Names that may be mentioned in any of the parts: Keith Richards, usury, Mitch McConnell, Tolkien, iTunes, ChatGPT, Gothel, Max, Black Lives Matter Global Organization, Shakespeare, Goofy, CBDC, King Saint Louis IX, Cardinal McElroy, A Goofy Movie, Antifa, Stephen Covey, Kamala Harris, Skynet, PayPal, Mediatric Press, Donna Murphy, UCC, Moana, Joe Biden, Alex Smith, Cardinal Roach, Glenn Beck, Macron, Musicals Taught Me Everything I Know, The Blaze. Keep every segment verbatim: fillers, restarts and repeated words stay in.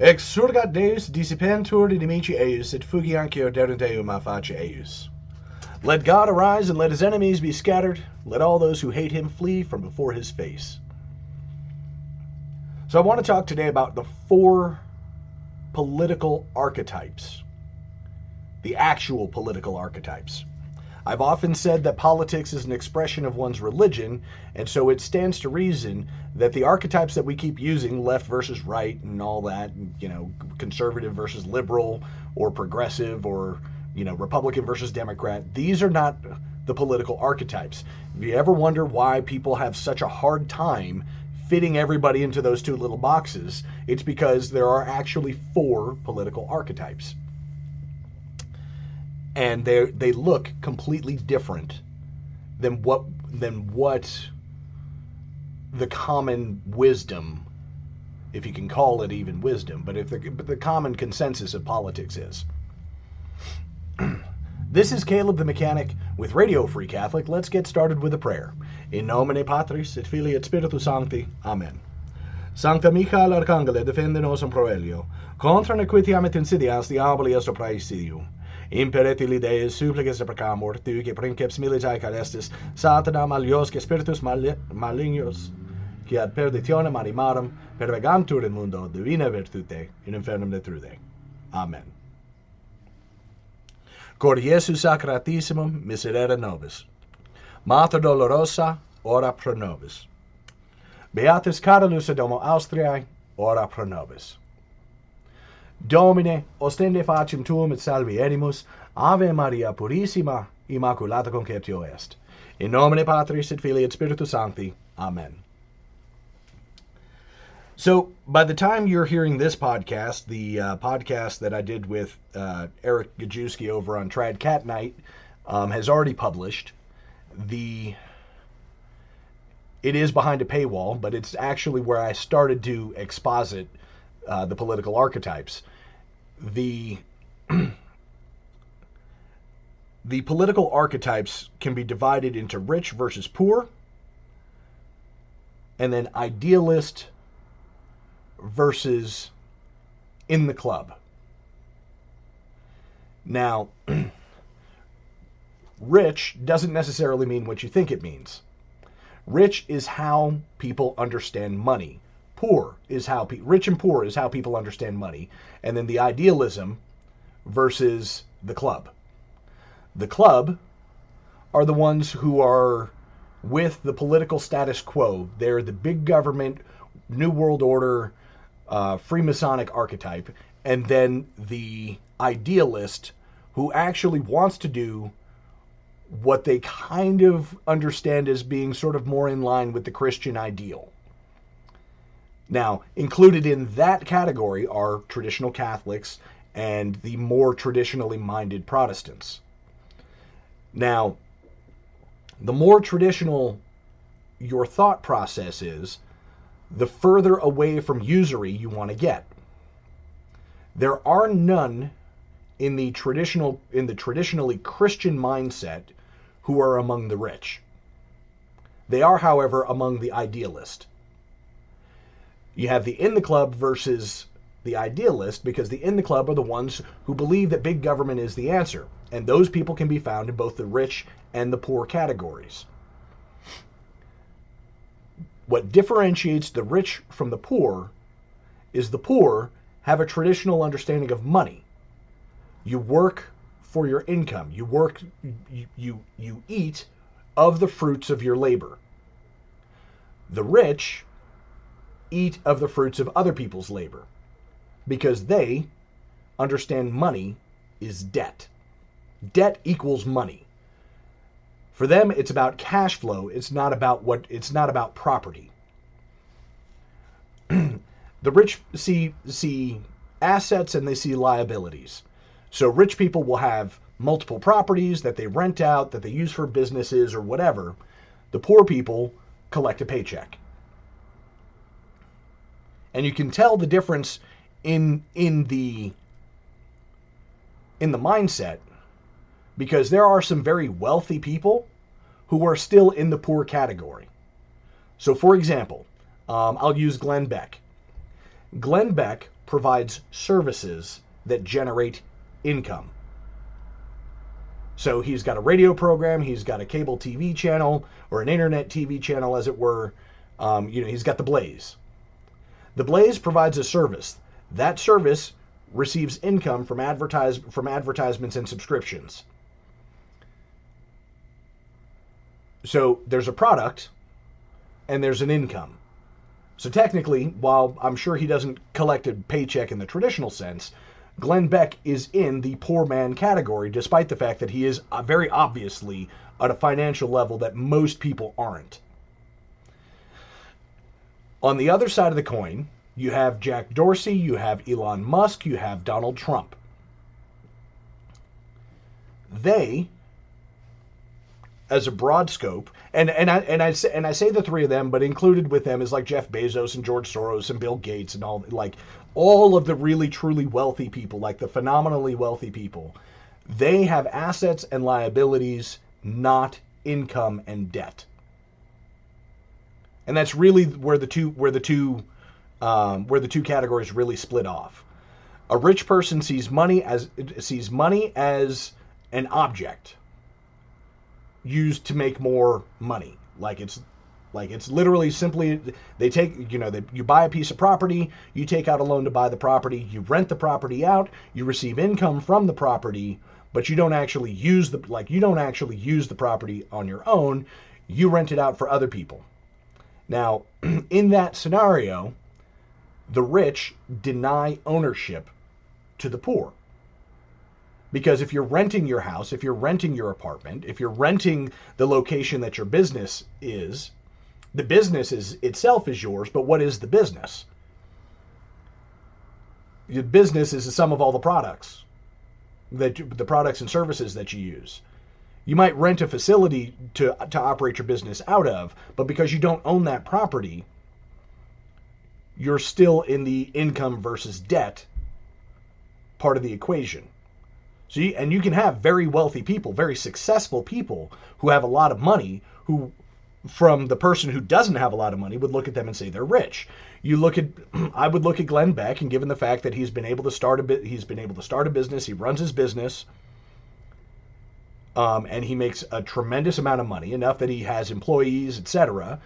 Exurgat Deus dissipentur inimici eius, et fugiancio derunt a face eius. Let God arise and let his enemies be scattered. Let all those who hate him flee from before his face. So I want to talk today about the four political archetypes, the actual political archetypes. I've often said that politics is an expression of one's religion, and so it stands to reason that the archetypes that we keep using, left versus right and all that, you know, conservative versus liberal or progressive or, you know, Republican versus Democrat, these are not the political archetypes. If you ever wonder why people have such a hard time fitting everybody into those two little boxes, it's because there are actually four political archetypes. And they they look completely different than what than what the common wisdom, if you can call it even wisdom, but if the, but the common consensus of politics is. This is Caleb the Mechanic with Radio Free Catholic. Let's get started with a prayer. In nomine Patris et Filii et Spiritus Sancti. Amen. Sancta Michael Arcangele, defende nos in proelio, contra nequitiam et insidias diaboli est opera isidium. Impereti lideis supplices deprecamur, tu que princeps militae carestis, satanam alios que spiritus malignos, que ad perditionem animarum, pervegantur in mundo, divina virtute, in infernum detrude. Amen. Cor Jesu sacratissimum, miserere nobis. Mater dolorosa, ora pro nobis. Beatus Carolus Domo Austriae, ora pro nobis. Domine, ostende facem tuum et salvi animus, Ave Maria Purissima, Immaculata Conceptio est. In nomine Patris et Filii et Spiritus Sancti. Amen. So, by the time you're hearing this podcast, the uh, podcast that I did with uh, Eric Gajewski over on Trad Cat Night um, has already published. The... It is behind a paywall, but it's actually where I started to exposit Uh, the political archetypes. The the political archetypes can be divided into rich versus poor, and then idealist versus in the club. Now, rich doesn't necessarily mean what you think it means. Rich is how people understand money. Poor is how pe- rich and poor is how people understand money, and then the idealism versus the club. The club are the ones who are with the political status quo. They're the big government, New World Order, uh, Freemasonic archetype, and then the idealist who actually wants to do what they kind of understand as being sort of more in line with the Christian ideal. Now, included in that category are traditional Catholics and the more traditionally minded Protestants. Now, the more traditional your thought process is, the further away from usury you want to get. There are none in the traditional in the traditionally Christian mindset who are among the rich. They are, however, among the idealist. You have the in the club versus the idealist, because the in the club are the ones who believe that big government is the answer, and those people can be found in both the rich and the poor categories. What differentiates the rich from the poor is the poor have a traditional understanding of money. You work for your income. You work, you, you, you eat of the fruits of your labor. The rich eat of the fruits of other people's labor because they understand money is debt. Debt equals money. For them, it's about cash flow. It's not about what, it's not about property. The rich see, see assets and they see liabilities. So rich people will have multiple properties that they rent out, that they use for businesses or whatever. The poor people collect a paycheck. And you can tell the difference in, in the, in the mindset, because there are some very wealthy people who are still in the poor category. So for example, um, I'll use Glenn Beck. Glenn Beck provides services that generate income. So he's got a radio program, he's got a cable T V channel, or an internet T V channel as it were. Um, you know, he's got The Blaze. The Blaze provides a service. That service receives income from advertise, from advertisements and subscriptions. So there's a product and there's an income. So technically, while I'm sure he doesn't collect a paycheck in the traditional sense, Glenn Beck is in the poor man category, despite the fact that he is very obviously at a financial level that most people aren't. On the other side of the coin, you have Jack Dorsey, you have Elon Musk, you have Donald Trump. They, as a broad scope, and and I and I say, and I say the three of them, but included with them is like Jeff Bezos and George Soros and Bill Gates and all like all of the really truly wealthy people, like the phenomenally wealthy people. They have assets and liabilities, not income and debt. And that's really where the two where the two um, where the two categories really split off. A rich person sees money as sees money as an object used to make more money. Like it's like it's literally simply they take, you know, they, you buy a piece of property, you take out a loan to buy the property, you rent the property out, you receive income from the property, but you don't actually use the like you don't actually use the property on your own. You rent it out for other people. Now, in that scenario, the rich deny ownership to the poor. Because if you're renting your house, if you're renting your apartment, if you're renting the location that your business is, the business is itself is yours, but what is the business? Your business is the sum of all the products, that you, the products and services that you use. You might rent a facility to, to operate your business out of, but because you don't own that property, you're still in the income versus debt part of the equation. So you, and you can have very wealthy people, very successful people who have a lot of money, who from the person who doesn't have a lot of money would look at them and say they're rich. You look at, I would look at Glenn Beck, and given the fact that he's been able to start a bit, he's been able to start a business, he runs his business, um, and he makes a tremendous amount of money, enough that he has employees, et cetera.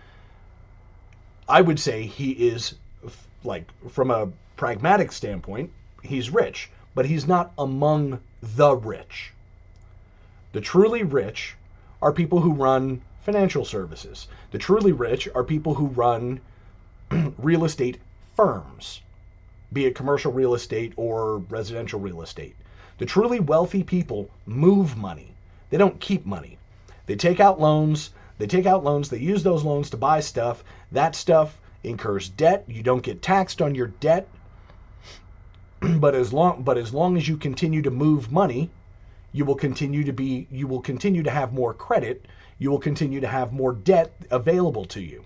I would say he is, like from a pragmatic standpoint, he's rich, but he's not among the rich. The truly rich are people who run financial services. The truly rich are people who run real estate firms, be it commercial real estate or residential real estate. The truly wealthy people move money. They don't keep money. They take out loans. They take out loans. They use those loans to buy stuff. That stuff incurs debt. You don't get taxed on your debt. But as long, but as long as you continue to move money, you will continue to be, you will continue to have more credit. You will continue to have more debt available to you.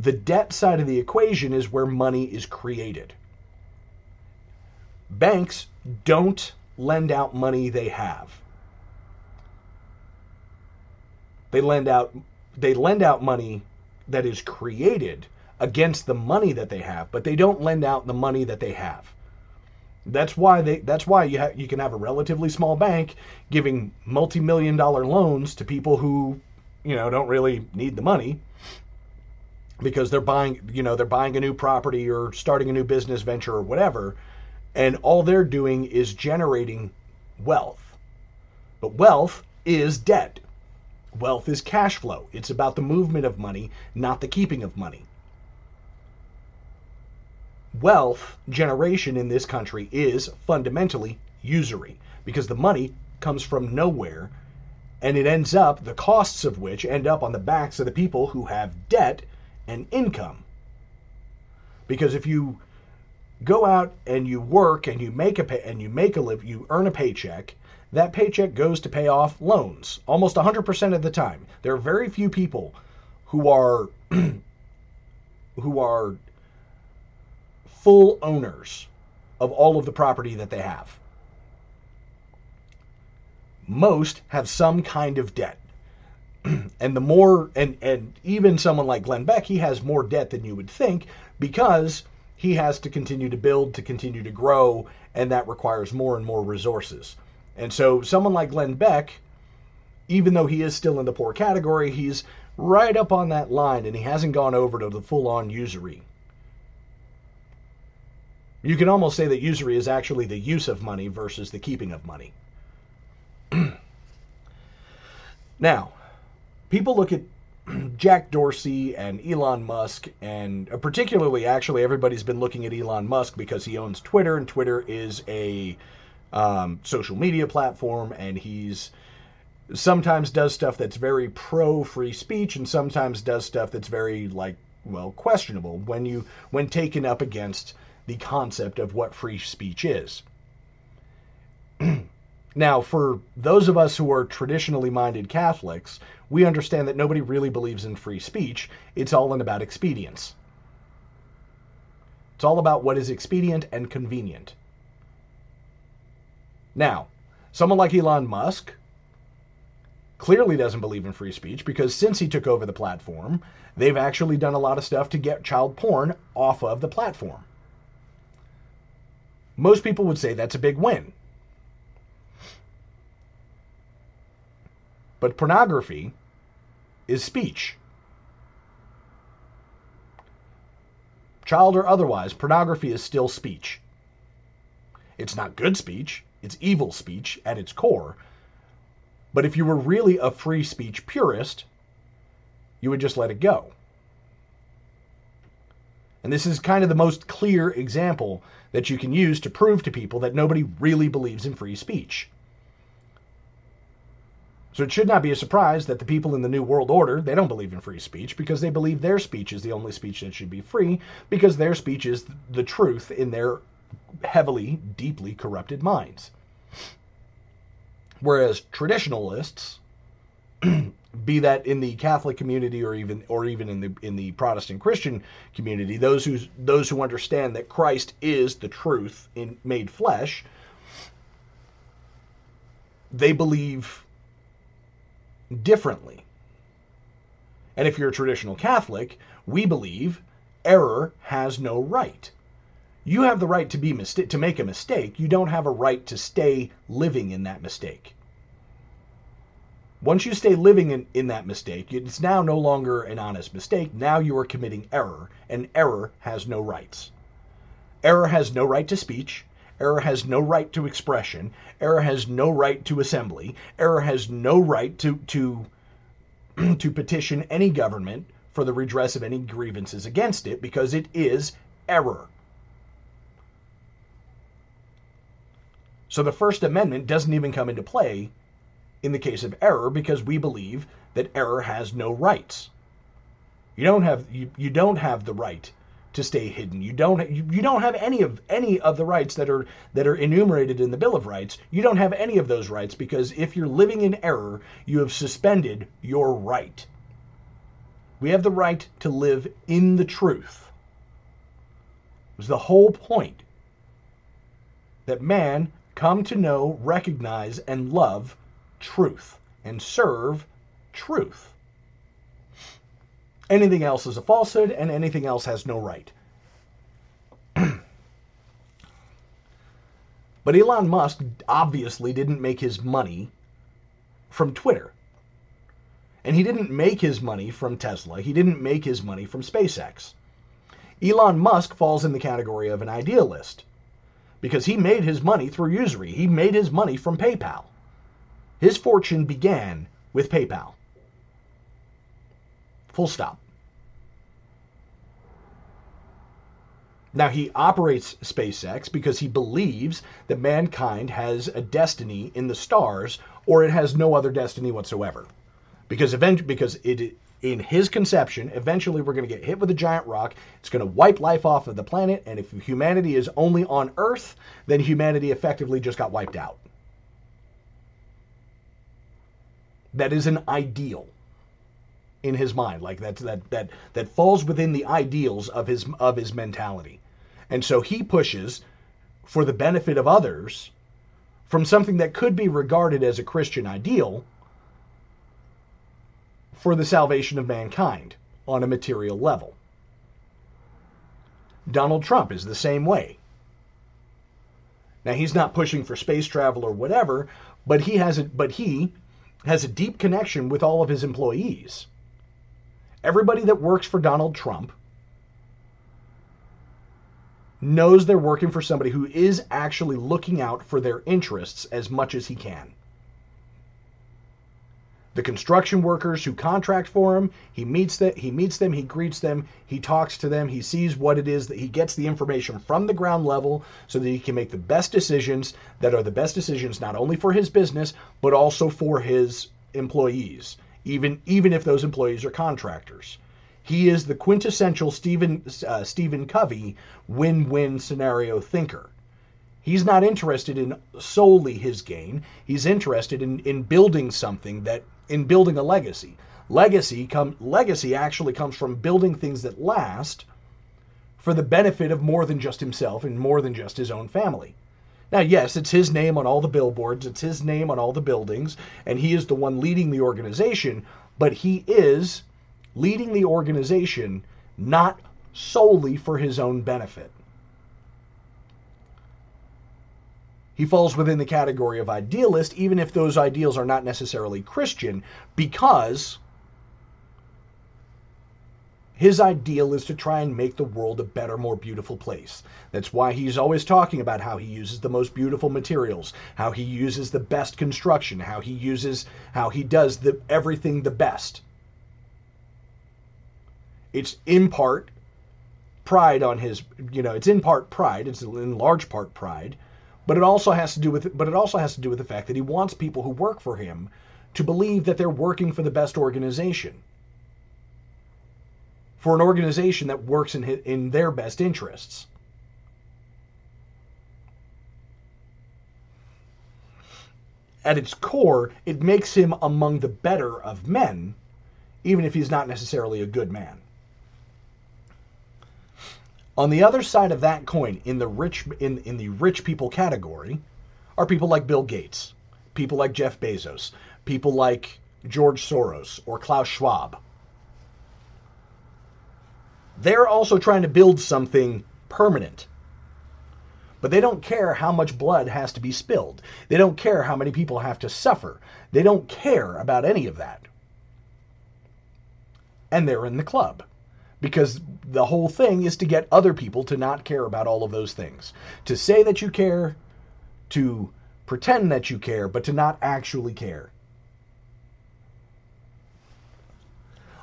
The debt side of the equation is where money is created. Banks don't lend out money they have. They lend out they lend out money that is created against the money that they have, but they don't lend out the money that they have. That's why they that's why you ha- you can have a relatively small bank giving multi-million dollar loans to people who, you know, don't really need the money because they're buying, you know, they're buying a new property or starting a new business venture or whatever, and all they're doing is generating wealth. But wealth is debt. Wealth is cash flow. It's about the movement of money, not the keeping of money. Wealth generation in this country is fundamentally usury because the money comes from nowhere and it ends up, the costs of which end up on the backs of the people who have debt and income. Because if you go out and you work and you make a pay, and you make a live, you earn a paycheck, that paycheck goes to pay off loans almost one hundred percent of the time. There are very few people who are who are full owners of all of the property that they have. Most have some kind of debt. And the more and and even someone like Glenn Beck, he has more debt than you would think because he has to continue to build, to continue to grow, and that requires more and more resources. And so someone like Glenn Beck, even though he is still in the poor category, he's right up on that line and he hasn't gone over to the full-on usury. You can almost say that usury is actually the use of money versus the keeping of money. Now, people look at Jack Dorsey and Elon Musk, and particularly, actually, everybody's been looking at Elon Musk because he owns Twitter, and Twitter is a Um, social media platform, and he's sometimes does stuff that's very pro free speech and sometimes does stuff that's very, like, well, questionable when you when taken up against the concept of what free speech is. Now, for those of us who are traditionally minded Catholics, we understand that nobody really believes in free speech. It's all in about expedience. It's all about what is expedient and convenient. Now, someone like Elon Musk clearly doesn't believe in free speech because since he took over the platform, they've actually done a lot of stuff to get child porn off of the platform. Most people would say that's a big win. But pornography is speech. Child or otherwise, pornography is still speech. It's not good speech. It's evil speech at its core. But if you were really a free speech purist, you would just let it go. And this is kind of the most clear example that you can use to prove to people that nobody really believes in free speech. So it should not be a surprise that the people in the New World Order, they don't believe in free speech because they believe their speech is the only speech that should be free because their speech is the truth in their heavily, deeply corrupted minds. Whereas traditionalists, be that in the Catholic community or even or even in the in the Protestant Christian community, those who those who understand that Christ is the truth in made flesh, they believe differently. And if you're a traditional Catholic, we believe error has no right. You have the right to be mista- to make a mistake. You don't have a right to stay living in that mistake. Once you stay living in, in that mistake, it's now no longer an honest mistake. Now you are committing error, and error has no rights. Error has no right to speech. Error has no right to expression. Error has no right to assembly. Error has no right to to, to petition any government for the redress of any grievances against it because it is error. So the First Amendment doesn't even come into play in the case of error because we believe that error has no rights. You don't have you, you don't have the right to stay hidden. You don't you, you don't have any of any of the rights that are that are enumerated in the Bill of Rights. You don't have any of those rights because if you're living in error, you have suspended your right. We have the right to live in the truth. It was the whole point that man come to know, recognize, and love truth and serve truth. Anything else is a falsehood, and anything else has no right. But Elon Musk obviously didn't make his money from Twitter. And he didn't make his money from Tesla. He didn't make his money from SpaceX. Elon Musk falls in the category of an idealist because he made his money through usury. He made his money from PayPal. His fortune began with PayPal. Full stop. Now, he operates SpaceX because he believes that mankind has a destiny in the stars, or it has no other destiny whatsoever. Because, event- because it, in his conception, eventually we're going to get hit with a giant rock, it's going to wipe life off of the planet, and if humanity is only on Earth, then humanity effectively just got wiped out. That is an ideal in his mind. Like that, that, that, that falls within the ideals of his, of his mentality. And so he pushes for the benefit of others from something that could be regarded as a Christian ideal for the salvation of mankind on a material level. Donald Trump is the same way. Now, he's not pushing for space travel or whatever, but he has a, but he has a deep connection with all of his employees. Everybody that works for Donald Trump knows they're working for somebody who is actually looking out for their interests as much as he can. The construction workers who contract for him, he meets that he meets them, he greets them, he talks to them, he sees what it is that he gets the information from the ground level so that he can make the best decisions that are the best decisions not only for his business, but also for his employees, even even if those employees are contractors. He is the quintessential Stephen, uh, Stephen Covey win-win scenario thinker. He's not interested in solely his gain. He's interested in, in building something that, in building a legacy. Legacy come, legacy actually comes from building things that last for the benefit of more than just himself and more than just his own family. Now, yes, it's his name on all the billboards. It's his name on all the buildings. And he is the one leading the organization. But he is leading the organization not solely for his own benefit. He falls within the category of idealist, even if those ideals are not necessarily Christian, because his ideal is to try and make the world a better, more beautiful place. That's why he's always talking about how he uses the most beautiful materials, how he uses the best construction, how he uses, how he does the, everything the best. It's in part pride on his, you know, it's in part pride, it's in large part pride, But it also has to do with but it also has to do with the fact that he wants people who work for him to believe that they're working for the best organization. For an organization that works in in their best interests. At its core, it makes him among the better of men, even if he's not necessarily a good man. On the other side of that coin, in the rich in, in the rich people category, are people like Bill Gates, people like Jeff Bezos, people like George Soros or Klaus Schwab. They're also trying to build something permanent. But they don't care how much blood has to be spilled. They don't care how many people have to suffer. They don't care about any of that. And they're in the club. Because the whole thing is to get other people to not care about all of those things. To say that you care, to pretend that you care, but to not actually care.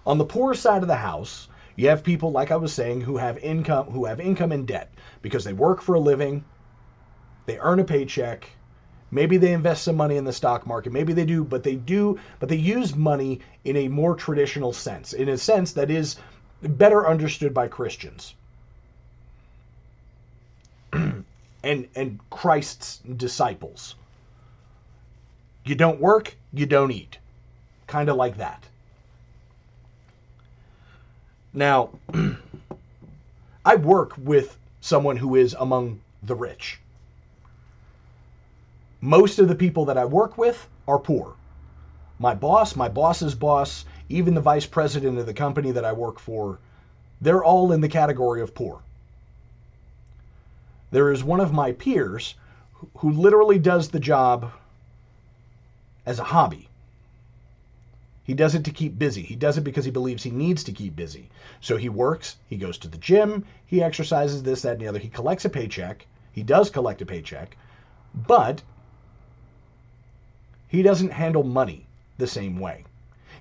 On the poor side of the house, you have people, like I was saying, who have income, who have income and debt. Because they work for a living, they earn a paycheck, maybe they invest some money in the stock market. Maybe they do, but they do, but they use money in a more traditional sense. In a sense that is better understood by Christians and and Christ's disciples. You don't work, you don't eat. Kind of like that. Now, I work with someone who is among the rich. Most of the people that I work with are poor. My boss, my boss's boss, even the vice president of the company that I work for, they're all in the category of poor. There is one of my peers who literally does the job as a hobby. He does it to keep busy. He does it because he believes he needs to keep busy. So he works, he goes to the gym, he exercises this, that, and the other. He collects a paycheck. He does collect a paycheck, but he doesn't handle money the same way.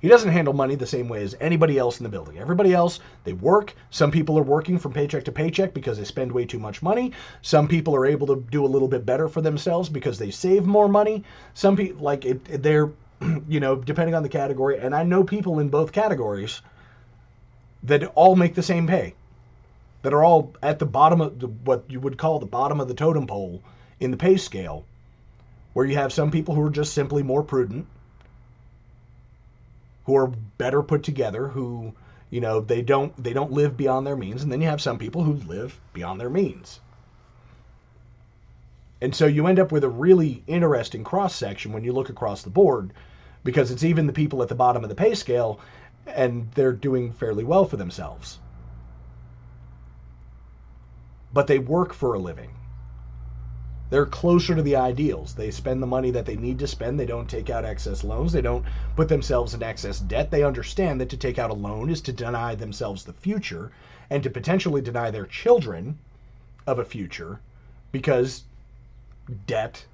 He doesn't handle money the same way as anybody else in the building. Everybody else, they work. Some people are working from paycheck to paycheck because they spend way too much money. Some people are able to do a little bit better for themselves because they save more money. Some people, like, it, they're, you know, depending on the category, and I know people in both categories that all make the same pay, that are all at the bottom of the, what you would call the bottom of the totem pole in the pay scale, where you have some people who are just simply more prudent, who are better put together, who, you know, they don't they don't live beyond their means, and then you have some people who live beyond their means. And so you end up with a really interesting cross-section when you look across the board, because it's even the people at the bottom of the pay scale, and they're doing fairly well for themselves. But they work for a living. They're closer to the ideals. They spend the money that they need to spend. They don't take out excess loans. They don't put themselves in excess debt. They understand that to take out a loan is to deny themselves the future and to potentially deny their children of a future, because debt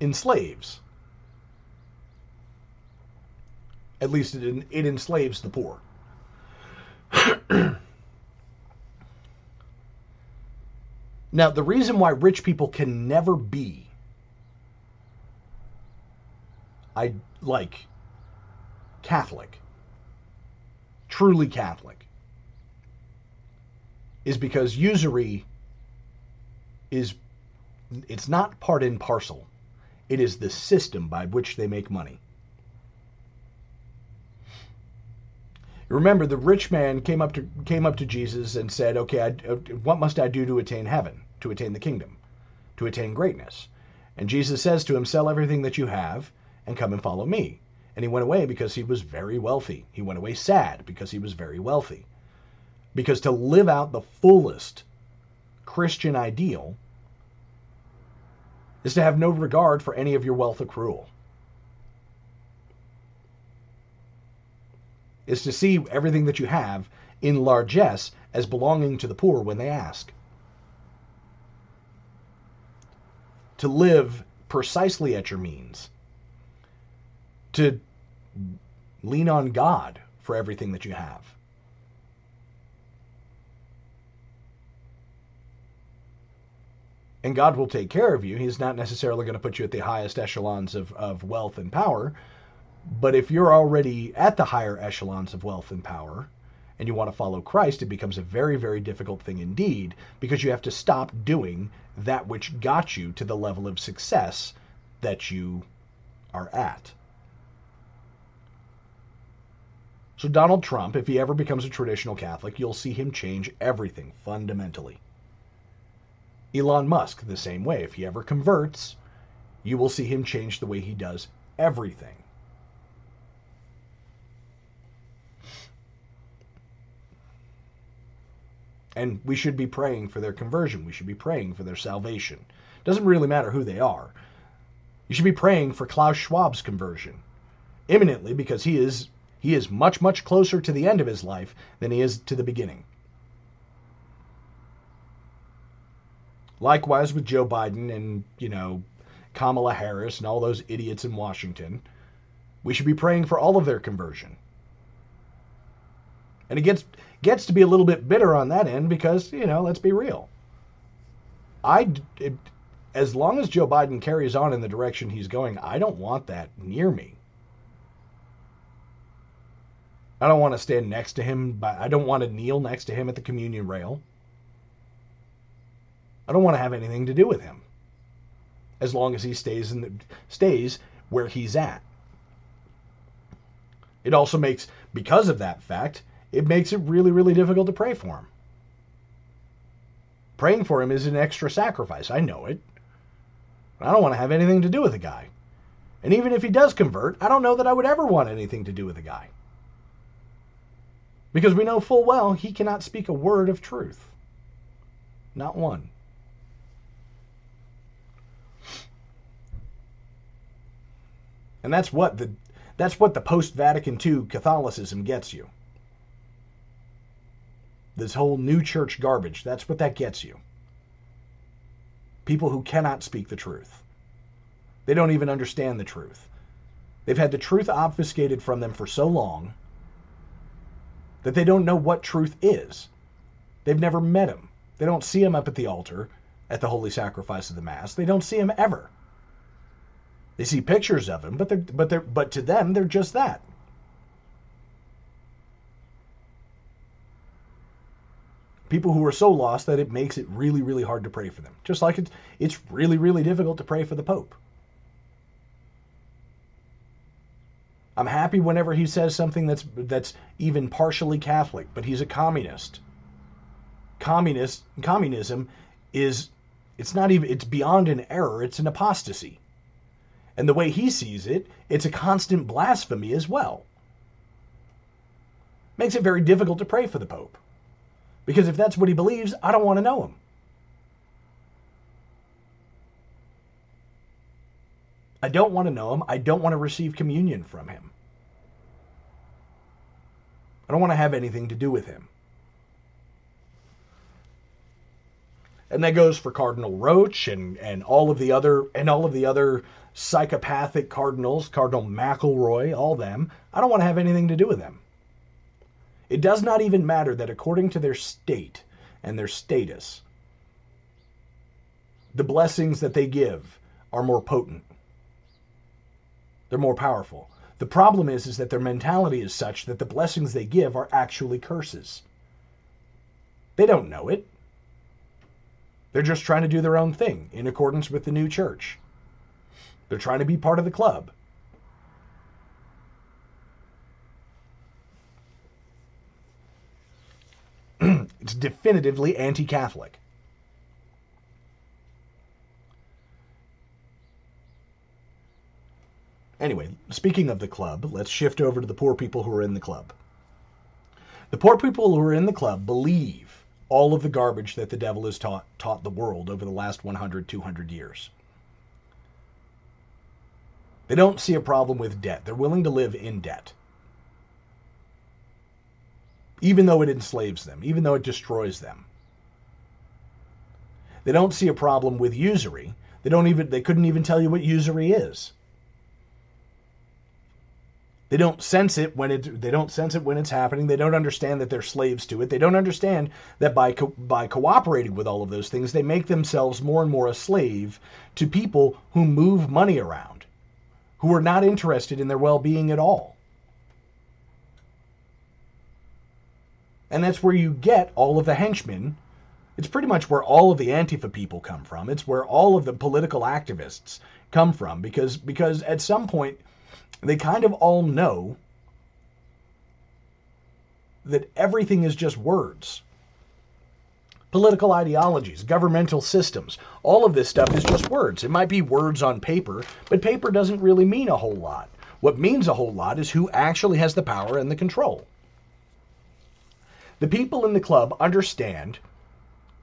enslaves. At least it, it enslaves the poor. Now, the reason why rich people can never be, I like, Catholic, truly Catholic, is because usury is, it's not part and parcel. It is the system by which they make money. Remember, the rich man came up to came up to Jesus and said, okay, I, what must I do to attain heaven, to attain the kingdom, to attain greatness? And Jesus says to him, sell everything that you have and come and follow me. And he went away because he was very wealthy. He went away sad because he was very wealthy. Because to live out the fullest Christian ideal is to have no regard for any of your wealth accrual. Is to see everything that you have in largesse as belonging to the poor when they ask. To live precisely at your means. To lean on God for everything that you have. And God will take care of you. He's not necessarily going to put you at the highest echelons of, of wealth and power. But if you're already at the higher echelons of wealth and power, and you want to follow Christ, it becomes a very, very difficult thing indeed, because you have to stop doing that which got you to the level of success that you are at. So Donald Trump, if he ever becomes a traditional Catholic, you'll see him change everything fundamentally. Elon Musk, the same way. If he ever converts, you will see him change the way he does everything. And we should be praying for their conversion. We should be praying for their salvation. It doesn't really matter who they are. You should be praying for Klaus Schwab's conversion imminently, because he is he is much, much closer to the end of his life than he is to the beginning. Likewise with Joe Biden and, you know, Kamala Harris and all those idiots in Washington, we should be praying for all of their conversion. And it gets gets to be a little bit bitter on that end because, you know, let's be real. I, it, as long as Joe Biden carries on in the direction he's going, I don't want that near me. I don't want to stand next to him. But I don't want to kneel next to him at the communion rail. I don't want to have anything to do with him as long as he stays in the, stays where he's at. It also makes, because of that fact, it makes it really, really difficult to pray for him. Praying for him is an extra sacrifice. I know it. I don't want to have anything to do with the guy. And even if he does convert, I don't know that I would ever want anything to do with the guy. Because we know full well he cannot speak a word of truth. Not one. And that's what the that's what the post-Vatican two Catholicism gets you. This whole new church garbage, that's what that gets you. People who cannot speak the truth. They don't even understand the truth. They've had the truth obfuscated from them for so long that they don't know what truth is. They've never met him. They don't see him up at the altar, at the holy sacrifice of the Mass. They don't see him ever. They see pictures of him, but they're, but they're, but to them, they're just that. People who are so lost that it makes it really, really hard to pray for them. Just like it's, it's really, really difficult to pray for the Pope. I'm happy whenever he says something that's that's even partially Catholic, but he's a communist. Communist communism is it's not even it's beyond an error, it's an apostasy. And the way he sees it, it's a constant blasphemy as well. Makes it very difficult to pray for the Pope. Because if that's what he believes, I don't want to know him. I don't want to know him. I don't want to receive communion from him. I don't want to have anything to do with him. And that goes for Cardinal Roach and, and all of the other and all of the other psychopathic cardinals, Cardinal McElroy, all them. I don't want to have anything to do with them. It does not even matter that according to their state and their status, the blessings that they give are more potent. They're more powerful. The problem is, is that their mentality is such that the blessings they give are actually curses. They don't know it. They're just trying to do their own thing in accordance with the new church. They're trying to be part of the club. It's definitively anti-Catholic. Anyway, speaking of the club, let's shift over to the poor people who are in the club. The poor people who are in the club believe all of the garbage that the devil has taught, taught the world over the last one hundred, two hundred years. They don't see a problem with debt. They're willing to live in debt. Even though it enslaves them, even though it destroys them. They don't see a problem with usury. They don't even they couldn't even tell you what usury is. They don't sense it when it they don't sense it when it's happening. They don't understand that they're slaves to it. They don't understand that by co- by cooperating with all of those things, they make themselves more and more a slave to people who move money around, who are not interested in their well-being at all. And that's where you get all of the henchmen. It's pretty much where all of the Antifa people come from. It's where all of the political activists come from because because at some point they kind of all know that everything is just words. Political ideologies, governmental systems, all of this stuff is just words. It might be words on paper, but paper doesn't really mean a whole lot. What means a whole lot is who actually has the power and the control. The people in the club understand,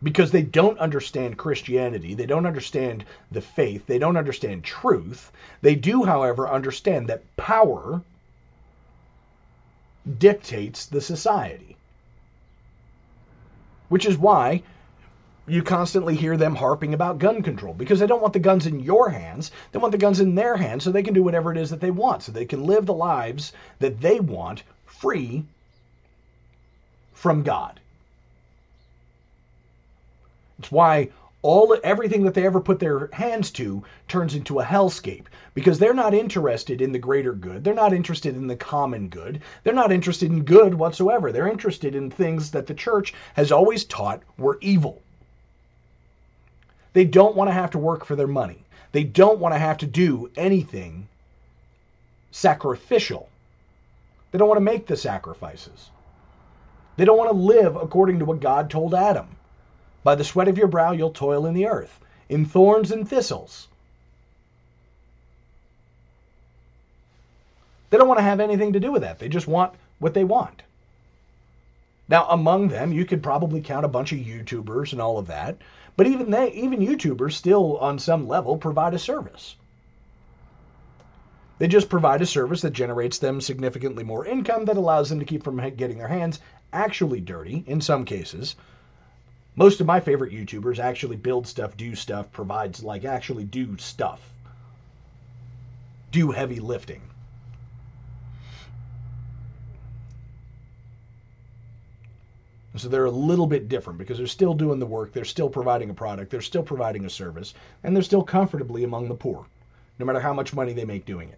because they don't understand Christianity, they don't understand the faith, they don't understand truth. They do, however, understand that power dictates the society. Which is why you constantly hear them harping about gun control, because they don't want the guns in your hands, they want the guns in their hands so they can do whatever it is that they want, so they can live the lives that they want free from God. It's why all everything that they ever put their hands to turns into a hellscape, because they're not interested in the greater good. They're not interested in the common good. They're not interested in good whatsoever. They're interested in things that the church has always taught were evil. They don't want to have to work for their money. They don't want to have to do anything sacrificial. They don't want to make the sacrifices. They don't want to live according to what God told Adam. By the sweat of your brow, you'll toil in the earth, in thorns and thistles. They don't want to have anything to do with that. They just want what they want. Now, among them, you could probably count a bunch of YouTubers and all of that. But even they, even YouTubers still, on some level, provide a service. They just provide a service that generates them significantly more income that allows them to keep from getting their hands actually dirty, in some cases. Most of my favorite YouTubers actually build stuff, do stuff, provides, like, actually do stuff. Do heavy lifting. So they're a little bit different because they're still doing the work, they're still providing a product, they're still providing a service, and they're still comfortably among the poor, no matter how much money they make doing it.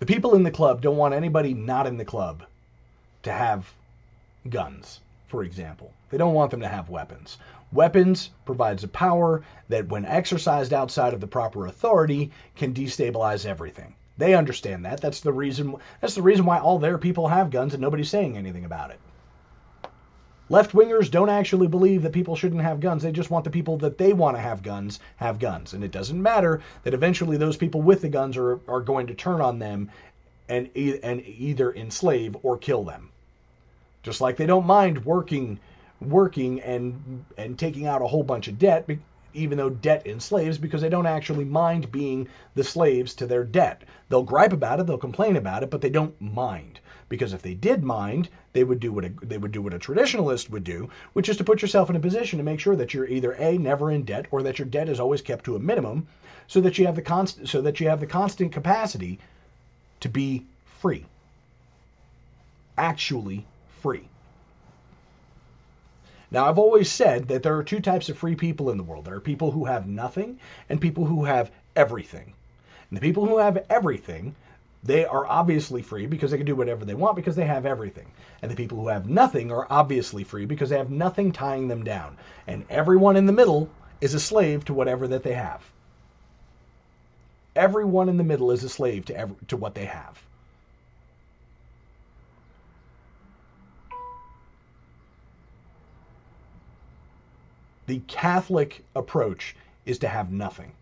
The people in the club don't want anybody not in the club to have guns, for example. They don't want them to have weapons. Weapons provides a power that, when exercised outside of the proper authority, can destabilize everything. They understand that. That's the reason, that's the reason why all their people have guns and nobody's saying anything about it. Left-wingers don't actually believe that people shouldn't have guns. They just want the people that they want to have guns, have guns. And it doesn't matter that eventually those people with the guns are, are going to turn on them and, e- and either enslave or kill them. Just like they don't mind working working and, and taking out a whole bunch of debt, even though debt enslaves, because they don't actually mind being the slaves to their debt. They'll gripe about it, they'll complain about it, but they don't mind. Because if they did mind, they would do what a, they would do what a traditionalist would do, which is to put yourself in a position to make sure that you're either A, never in debt, or that your debt is always kept to a minimum, so that you have the constant so that you have the constant capacity to be free, actually free. Now, I've always said that there are two types of free people in the world. There are people who have nothing and people who have everything. And the people who have everything, they are obviously free because they can do whatever they want because they have everything. And the people who have nothing are obviously free because they have nothing tying them down. And everyone in the middle is a slave to whatever that they have. Everyone in the middle is a slave to every, to what they have. The Catholic approach is to have nothing.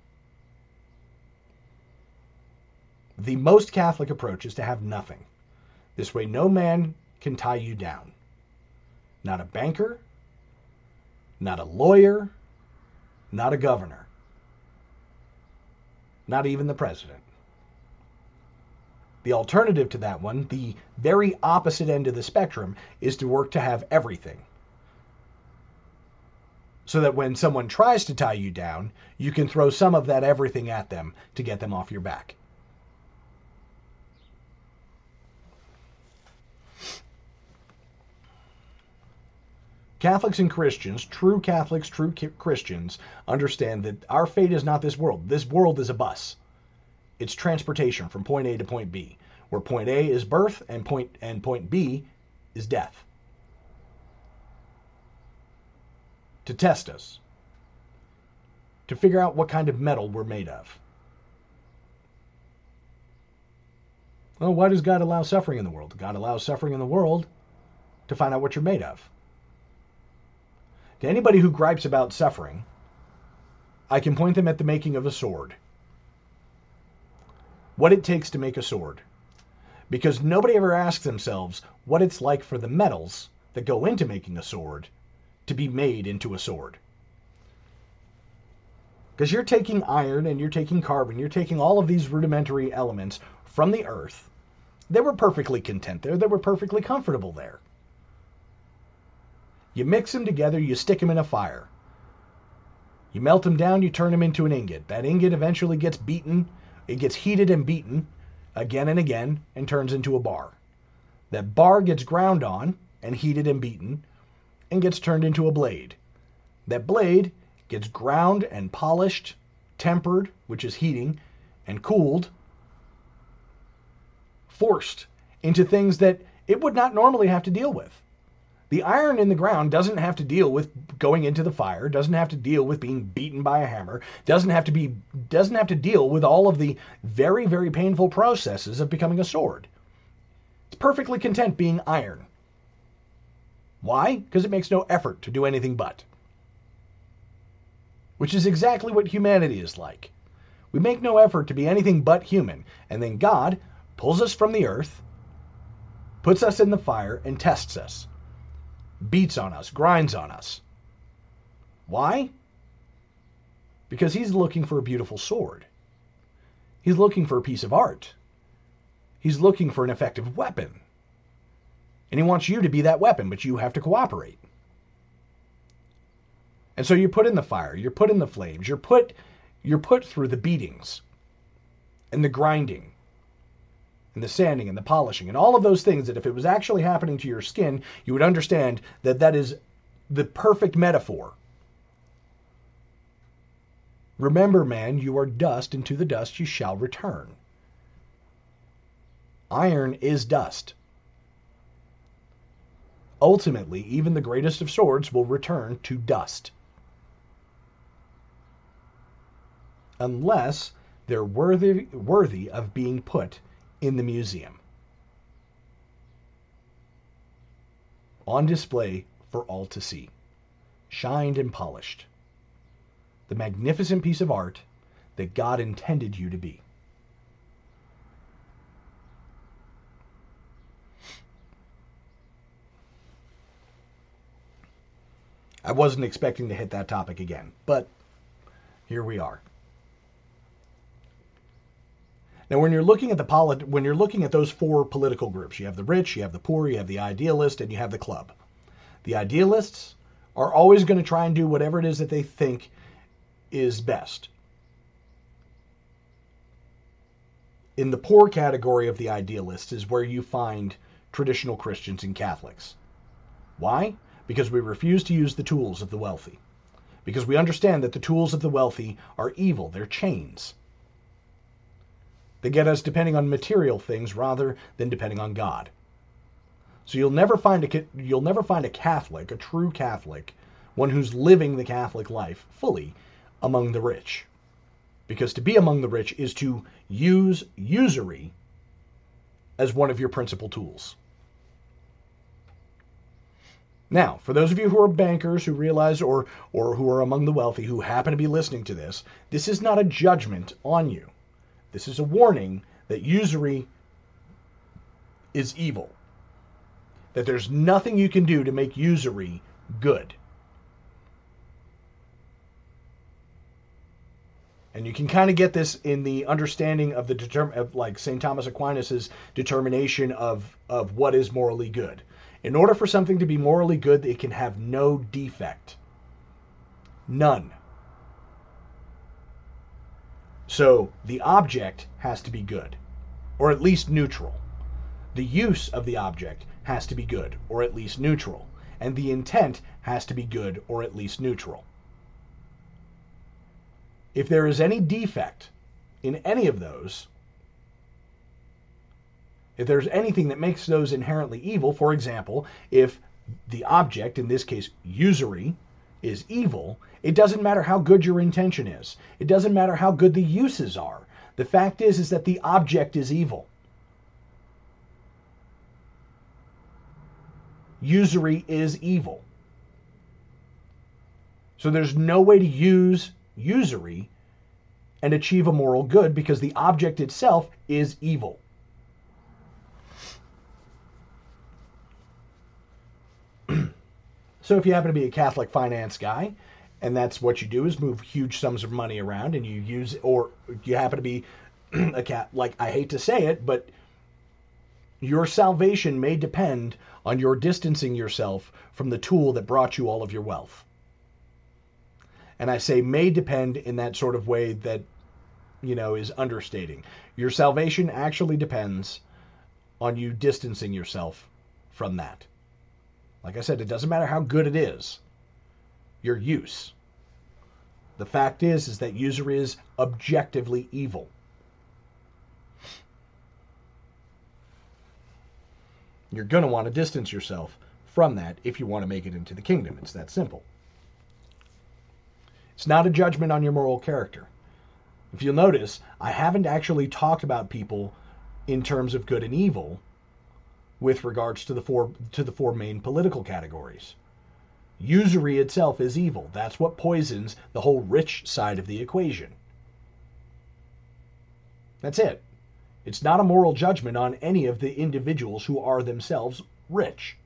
The most Catholic approach is to have nothing. This way no man can tie you down. Not a banker, not a lawyer, not a governor, not even the president. The alternative to that one, the very opposite end of the spectrum, is to work to have everything. So that when someone tries to tie you down, you can throw some of that everything at them to get them off your back. Catholics and Christians, true Catholics, true Christians, understand that our fate is not this world. This world is a bus. It's transportation from point A to point B, where point A is birth and point, and point B is death. To test us, to figure out what kind of metal we're made of. Well, why does God allow suffering in the world? God allows suffering in the world to find out what you're made of. To anybody who gripes about suffering, I can point them at the making of a sword. What it takes to make a sword. Because nobody ever asks themselves what it's like for the metals that go into making a sword to be made into a sword. Because you're taking iron and you're taking carbon, you're taking all of these rudimentary elements from the earth. They were perfectly content there. They were perfectly comfortable there. You mix them together, you stick them in a fire. You melt them down, you turn them into an ingot. That ingot eventually gets beaten, it gets heated and beaten again and again and turns into a bar. That bar gets ground on and heated and beaten and gets turned into a blade. That blade gets ground and polished, tempered, which is heating, and cooled, forced into things that it would not normally have to deal with. The iron in the ground doesn't have to deal with going into the fire, doesn't have to deal with being beaten by a hammer, doesn't have to be, doesn't have to deal with all of the very, very painful processes of becoming a sword. It's perfectly content being iron. Why? Because it makes no effort to do anything but. Which is exactly what humanity is like. We make no effort to be anything but human, and then God pulls us from the earth, puts us in the fire, and tests us. Beats on us, grinds on us. Why? Because he's looking for a beautiful sword. He's looking for a piece of art. He's looking for an effective weapon. And he wants you to be that weapon, but you have to cooperate. And so you're put in the fire, you're put in the flames, you're put, you're put through the beatings and the grinding, and the sanding and the polishing and all of those things that if it was actually happening to your skin, you would understand that that is the perfect metaphor. Remember, man, you are dust, and to the dust you shall return. Iron is dust. Ultimately, even the greatest of swords will return to dust. Unless they're worthy, worthy of being put in the museum, on display for all to see, shined and polished, the magnificent piece of art that God intended you to be. I wasn't expecting to hit that topic again, but here we are. Now, when you're looking at the polit- when you're looking at those four political groups, you have the rich, you have the poor, you have the idealist, and you have the club. The idealists are always going to try and do whatever it is that they think is best. In the poor category of the idealists is where you find traditional Christians and Catholics. Why? Because we refuse to use the tools of the wealthy. Because we understand that the tools of the wealthy are evil, they're chains. They get us depending on material things rather than depending on God. So you'll never find a you'll never find a Catholic, a true Catholic, one who's living the Catholic life fully among the rich. Because to be among the rich is to use usury as one of your principal tools. Now, for those of you who are bankers who realize or or who are among the wealthy who happen to be listening to this, this is not a judgment on you. This is a warning that usury is evil. That there's nothing you can do to make usury good. And you can kind of get this in the understanding of the determ- of like Saint Thomas Aquinas's determination of, of what is morally good. In order for something to be morally good, it can have no defect. None. So the object has to be good, or at least neutral. The use of the object has to be good, or at least neutral. And the intent has to be good, or at least neutral. If there is any defect in any of those, if there's anything that makes those inherently evil, for example, if the object, in this case usury, is evil, it doesn't matter how good your intention is. It doesn't matter how good the uses are. The fact is, is that the object is evil. Usury is evil. So there's no way to use usury and achieve a moral good because the object itself is evil. So if you happen to be a Catholic finance guy, and that's what you do is move huge sums of money around and you use, or you happen to be a cat, like I hate to say it, but your salvation may depend on your distancing yourself from the tool that brought you all of your wealth. And I say may depend in that sort of way that, you know, is understating. Your salvation actually depends on you distancing yourself from that. Like I said, it doesn't matter how good it is, your use. The fact is, is that usury is objectively evil. You're going to want to distance yourself from that if you want to make it into the kingdom. It's that simple. It's not a judgment on your moral character. If you'll notice, I haven't actually talked about people in terms of good and evil with regards to the four to the four main political categories. Usury itself is evil. That's what poisons the whole rich side of the equation. That's it. It's not a moral judgment on any of the individuals who are themselves rich.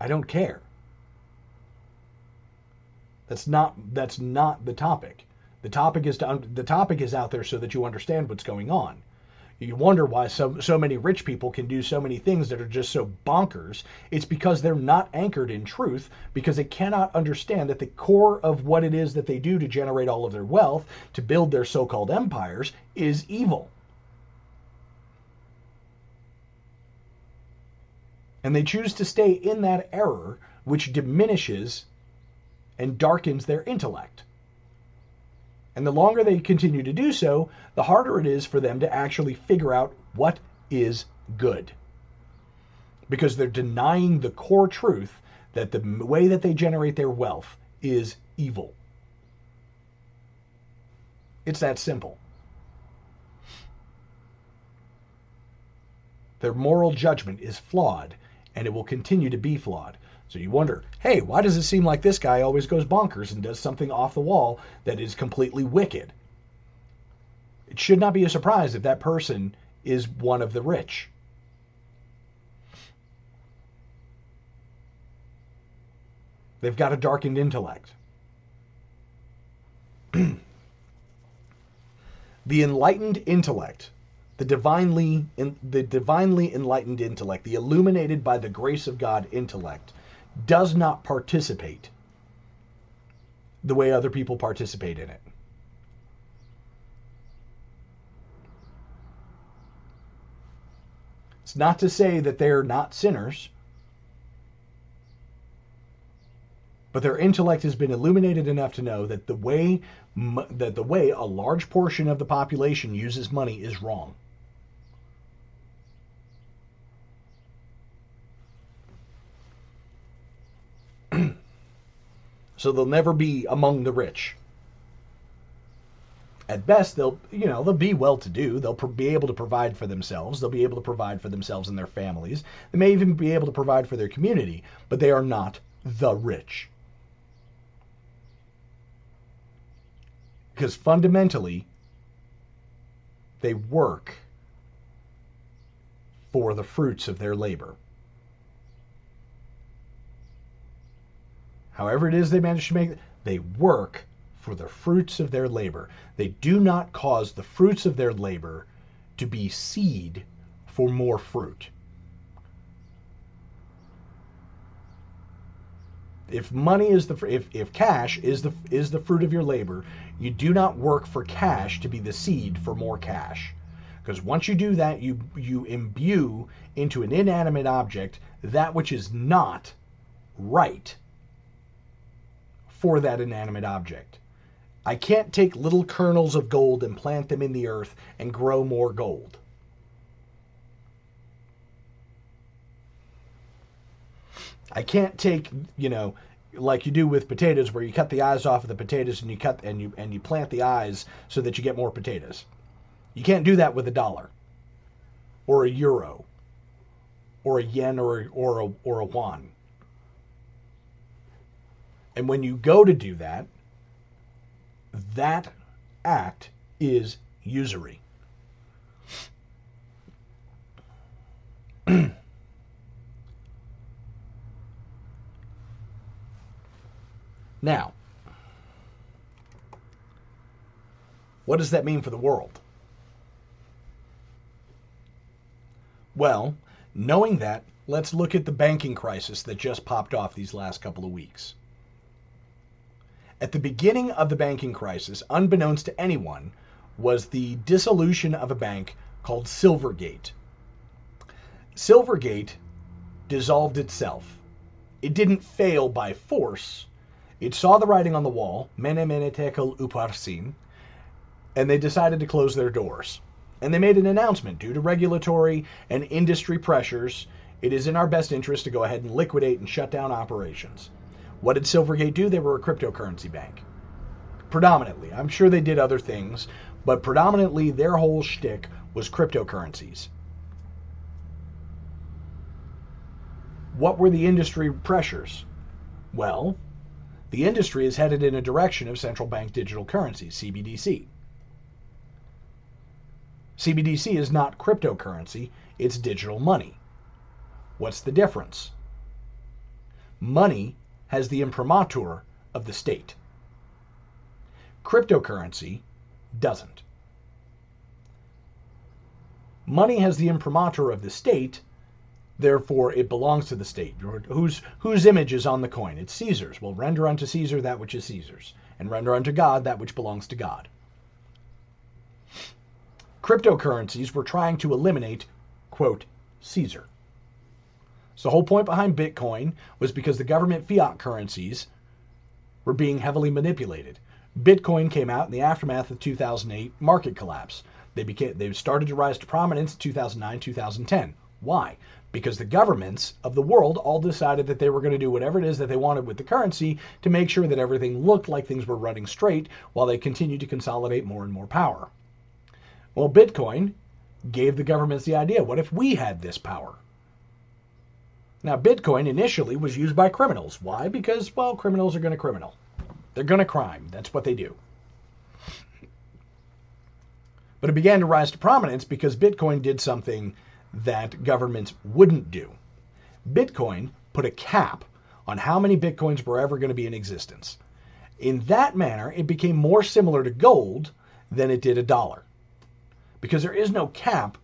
I don't care. That's not that's not the topic. The topic is to, the topic is out there so that you understand what's going on. You wonder why so so many rich people can do so many things that are just so bonkers. It's because they're not anchored in truth, because they cannot understand that the core of what it is that they do to generate all of their wealth, to build their so-called empires, is evil. And they choose to stay in that error, which diminishes and darkens their intellect. And the longer they continue to do so, the harder it is for them to actually figure out what is good. Because they're denying the core truth that the way that they generate their wealth is evil. It's that simple. Their moral judgment is flawed, and it will continue to be flawed. So you wonder, hey, why does it seem like this guy always goes bonkers and does something off the wall that is completely wicked? It should not be a surprise if that person is one of the rich. They've got a darkened intellect. The enlightened intellect, the divinely, the divinely enlightened intellect, the illuminated by the grace of God intellect, does not participate the way other people participate in it. It's not to say that they're not sinners, but their intellect has been illuminated enough to know that the way that the way a large portion of the population uses money is wrong. So they'll never be among the rich. At best, they'll, you know, they'll be well-to-do. They'll pro- be able to provide for themselves. They'll be able to provide for themselves and their families. They may even be able to provide for their community, but they are not the rich. Because fundamentally, they work for the fruits of their labor. However it is they manage to make it, they work for the fruits of their labor. They do not cause the fruits of their labor to be seed for more fruit. If money is the if if cash is the is the fruit of your labor, you do not work for cash to be the seed for more cash. Because once you do that, you you imbue into an inanimate object that which is not right for that inanimate object. I can't take little kernels of gold and plant them in the earth and grow more gold. I can't take, you know, like you do with potatoes, where you cut the eyes off of the potatoes and you cut and you and you plant the eyes so that you get more potatoes. You can't do that with a dollar, or a euro, or a yen, or or a, or a yuan. And when you go to do that, that act is usury. Now, what does that mean for the world? Well, knowing that, let's look at the banking crisis that just popped off these last couple of weeks. At the beginning of the banking crisis, unbeknownst to anyone, was the dissolution of a bank called Silvergate. Silvergate dissolved itself. It didn't fail by force. It saw the writing on the wall, mene mene tekel uparsin, and they decided to close their doors. And they made an announcement: due to regulatory and industry pressures, it is in our best interest to go ahead and liquidate and shut down operations. What did Silvergate do? They were a cryptocurrency bank. Predominantly. I'm sure they did other things, but predominantly their whole shtick was cryptocurrencies. What were the industry pressures? Well, the industry is headed in a direction of central bank digital currency, C B D C. C B D C is not cryptocurrency, it's digital money. What's the difference? Money has the imprimatur of the state. Cryptocurrency doesn't. Money has the imprimatur of the state, therefore it belongs to the state. Whose, whose image is on the coin? It's Caesar's. Well, render unto Caesar that which is Caesar's, and render unto God that which belongs to God. Cryptocurrencies were trying to eliminate, quote, Caesar. So the whole point behind Bitcoin was because the government fiat currencies were being heavily manipulated. Bitcoin came out in the aftermath of two thousand eight market collapse. They became, they started to rise to prominence in two thousand nine, two thousand ten. Why? Because the governments of the world all decided that they were going to do whatever it is that they wanted with the currency to make sure that everything looked like things were running straight while they continued to consolidate more and more power. Well, Bitcoin gave the governments the idea, what if we had this power? Now, Bitcoin initially was used by criminals. Why? Because, well, criminals are going to criminal. They're going to crime. That's what they do. But it began to rise to prominence because Bitcoin did something that governments wouldn't do. Bitcoin put a cap on how many Bitcoins were ever going to be in existence. In that manner, it became more similar to gold than it did a dollar. Because there is no cap,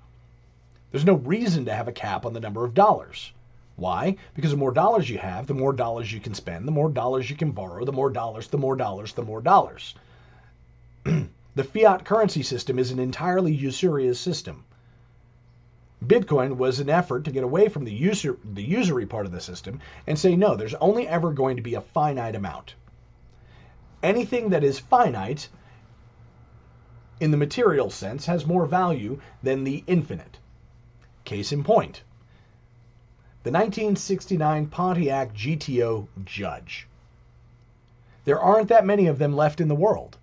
there's no reason to have a cap on the number of dollars. Why? Because the more dollars you have, the more dollars you can spend, the more dollars you can borrow, the more dollars, the more dollars, the more dollars. The fiat currency system is an entirely usurious system. Bitcoin was an effort to get away from the, usur- the usury part of the system and say, no, there's only ever going to be a finite amount. Anything that is finite in the material sense has more value than the infinite. Case in point, the nineteen sixty-nine Pontiac G T O Judge. There aren't that many of them left in the world.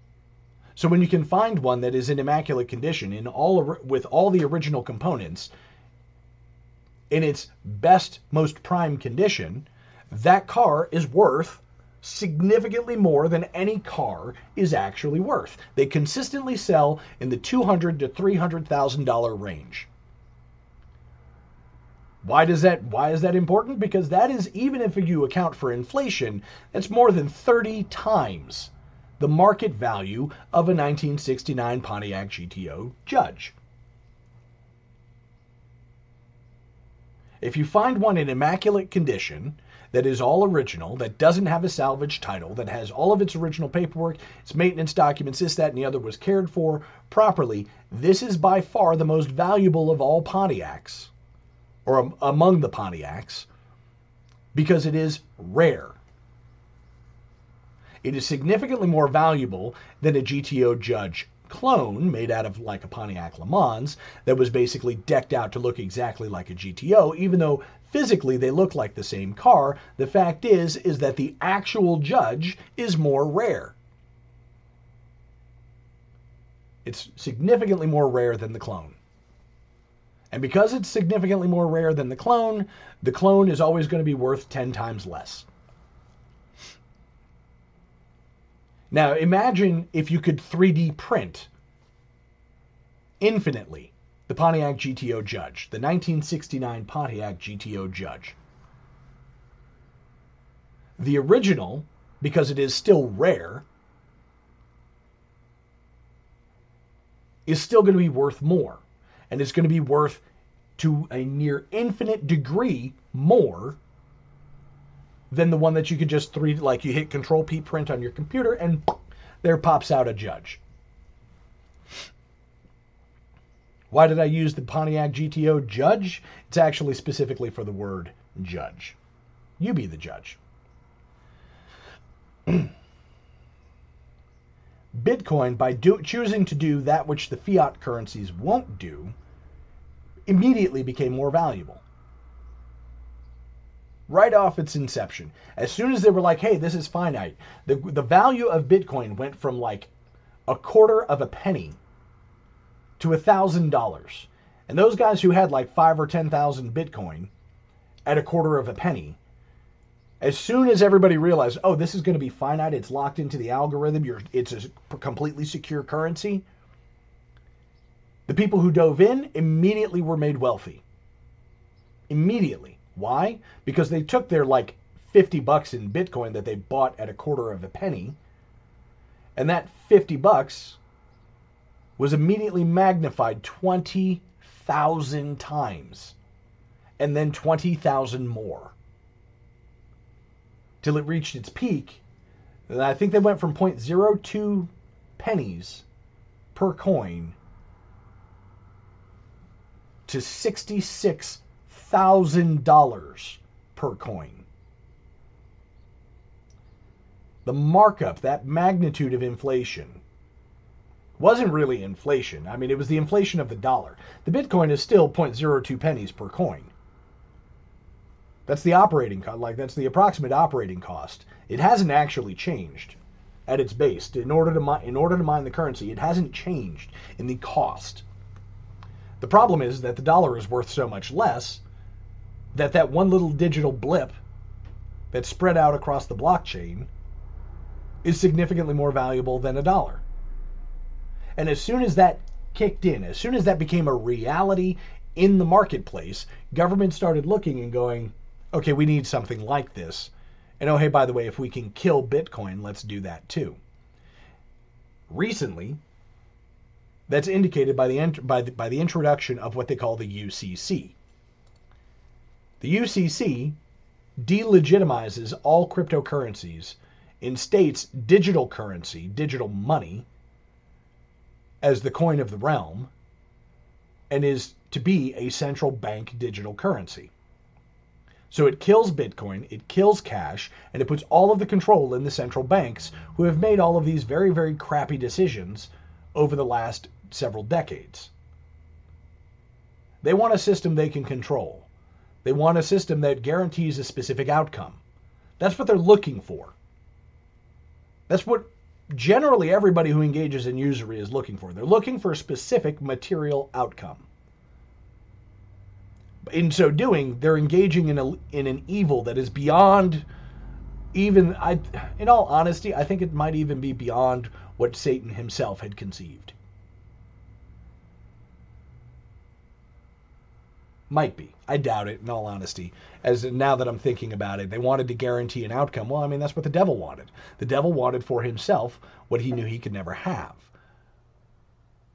So when you can find one that is in immaculate condition in all with all the original components in its best, most prime condition, that car is worth significantly more than any car is actually worth. They consistently sell in the two hundred thousand to three hundred thousand dollars range. Why does that? Why is that important? Because that is, even if you account for inflation, that's more than thirty times the market value of a nineteen sixty-nine Pontiac G T O Judge. If you find one in immaculate condition that is all original, that doesn't have a salvage title, that has all of its original paperwork, its maintenance documents, this, that, and the other was cared for properly, this is by far the most valuable of all Pontiacs, or um, among the Pontiacs, because it is rare. It is significantly more valuable than a G T O Judge clone made out of like a Pontiac Le Mans that was basically decked out to look exactly like a G T O, even though physically they look like the same car. The fact is, is that the actual Judge is more rare. It's significantly more rare than the clone. And because it's significantly more rare than the clone, the clone is always going to be worth ten times less. Now, imagine if you could three D print infinitely the Pontiac G T O Judge, the nineteen sixty-nine Pontiac G T O Judge. The original, because it is still rare, is still going to be worth more. And it's going to be worth, to a near infinite degree, more than the one that you could just three, like you hit Control P print on your computer and there pops out a Judge. Why did I use the Pontiac G T O Judge? It's actually specifically for the word judge. You be the judge. Bitcoin, by do, choosing to do that which the fiat currencies won't do, immediately became more valuable. Right off its inception. As soon as they were like, hey, this is finite, the, the value of Bitcoin went from like a quarter of a penny to a thousand dollars. And those guys who had like five or ten thousand Bitcoin at a quarter of a penny, as soon as everybody realized, oh, this is going to be finite, it's locked into the algorithm, you're, it's a completely secure currency, the people who dove in immediately were made wealthy. Immediately. Why? Because they took their like fifty bucks in Bitcoin that they bought at a quarter of a penny, and that fifty bucks was immediately magnified twenty thousand times, and then twenty thousand more, till it reached its peak. And I think they went from zero point zero two pennies per coin to sixty-six thousand dollars per coin. The markup, that magnitude of inflation, wasn't really inflation. I mean, it was the inflation of the dollar. The Bitcoin is still zero point zero two pennies per coin. That's the operating cost, like that's the approximate operating cost. It hasn't actually changed at its base. In order to mine, in order to mine the currency, it hasn't changed in the cost. The problem is that the dollar is worth so much less that that one little digital blip that's spread out across the blockchain is significantly more valuable than a dollar. And as soon as that kicked in, as soon as that became a reality in the marketplace, government started looking and going, okay, we need something like this. And oh, hey, by the way, if we can kill Bitcoin, let's do that too. Recently, that's indicated by the, by the, by the introduction of what they call the U C C. The U C C delegitimizes all cryptocurrencies and states digital currency, digital money, as the coin of the realm, and is to be a central bank digital currency. So it kills Bitcoin, it kills cash, and it puts all of the control in the central banks who have made all of these very, very crappy decisions over the last several decades. They want a system they can control. They want a system that guarantees a specific outcome. That's what they're looking for. That's what generally everybody who engages in usury is looking for. They're looking for a specific material outcome. In so doing, they're engaging in a, in an evil that is beyond even, I, in all honesty, I think it might even be beyond what Satan himself had conceived. Might be. I doubt it, in all honesty. As now that I'm thinking about it, they wanted to guarantee an outcome. Well, I mean, that's what the devil wanted. The devil wanted for himself what he knew he could never have.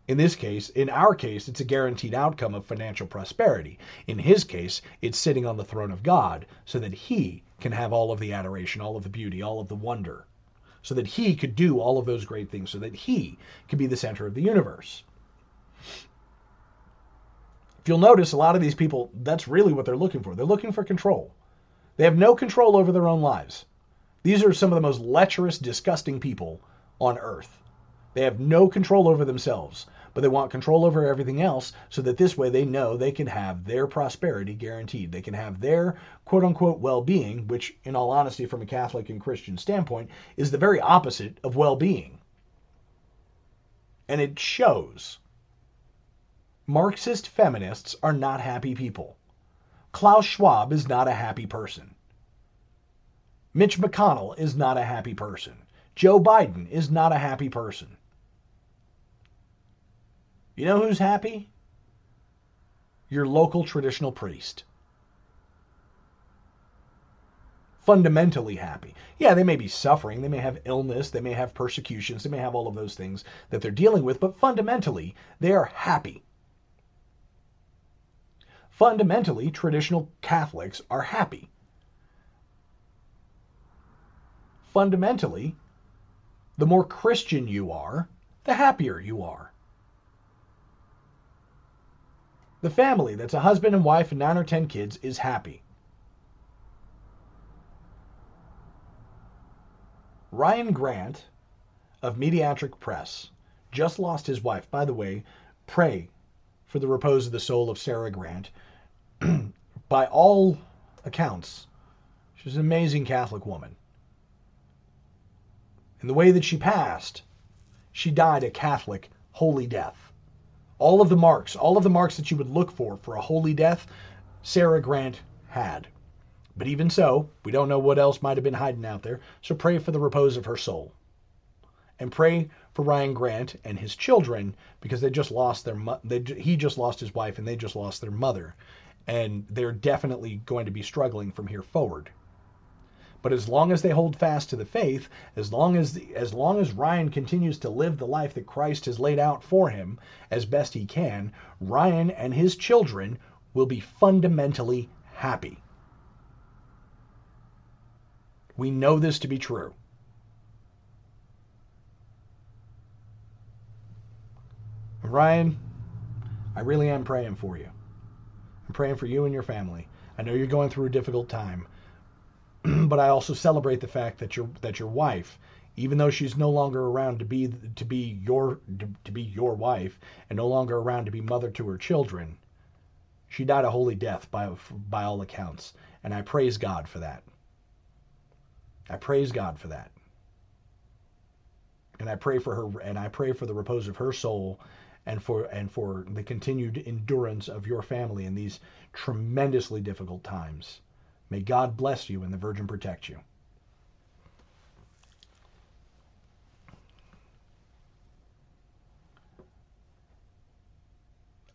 In this case, in our case, it's a guaranteed outcome of financial prosperity. In his case, it's sitting on the throne of God so that he can have all of the adoration, all of the beauty, all of the wonder, so that he could do all of those great things, so that he could be the center of the universe. If you'll notice, a lot of these people, that's really what they're looking for. They're looking for control. They have no control over their own lives. These are some of the most lecherous, disgusting people on earth. They have no control over themselves, but they want control over everything else so that this way they know they can have their prosperity guaranteed. They can have their quote-unquote well-being, which in all honesty from a Catholic and Christian standpoint is the very opposite of well-being. And it shows. Marxist feminists are not happy people. Klaus Schwab is not a happy person. Mitch McConnell is not a happy person. Joe Biden is not a happy person. You know who's happy? Your local traditional priest. Fundamentally happy. Yeah, they may be suffering, they may have illness, they may have persecutions, they may have all of those things that they're dealing with, but fundamentally, they are happy. Fundamentally, traditional Catholics are happy. Fundamentally, the more Christian you are, the happier you are. The family that's a husband and wife and nine or ten kids is happy. Ryan Grant of Mediatric Press just lost his wife. By the way, pray for the repose of the soul of Sarah Grant. By all accounts, she's an amazing Catholic woman. And the way that she passed, she died a Catholic holy death. All of the marks, all of the marks that you would look for for a holy death, Sarah Grant had. But even so, we don't know what else might have been hiding out there, so pray for the repose of her soul. And pray for Ryan Grant and his children, because they just lost their mo- they, he just lost his wife and they just lost their mother, and they're definitely going to be struggling from here forward. But as long as they hold fast to the faith, as long as the, as long as Ryan continues to live the life that Christ has laid out for him as best he can, Ryan and his children will be fundamentally happy. We know this to be true. Ryan, I really am praying for you. I'm praying for you and your family. I know you're going through a difficult time, but I also celebrate the fact that your that your wife, even though she's no longer around to be to be your to, to be your wife and no longer around to be mother to her children, she died a holy death by by all accounts, and I praise God for that. I praise God for that. And I pray for her, and I pray for the repose of her soul. And for and for the continued endurance of your family in these tremendously difficult times. May God bless you and the Virgin protect you.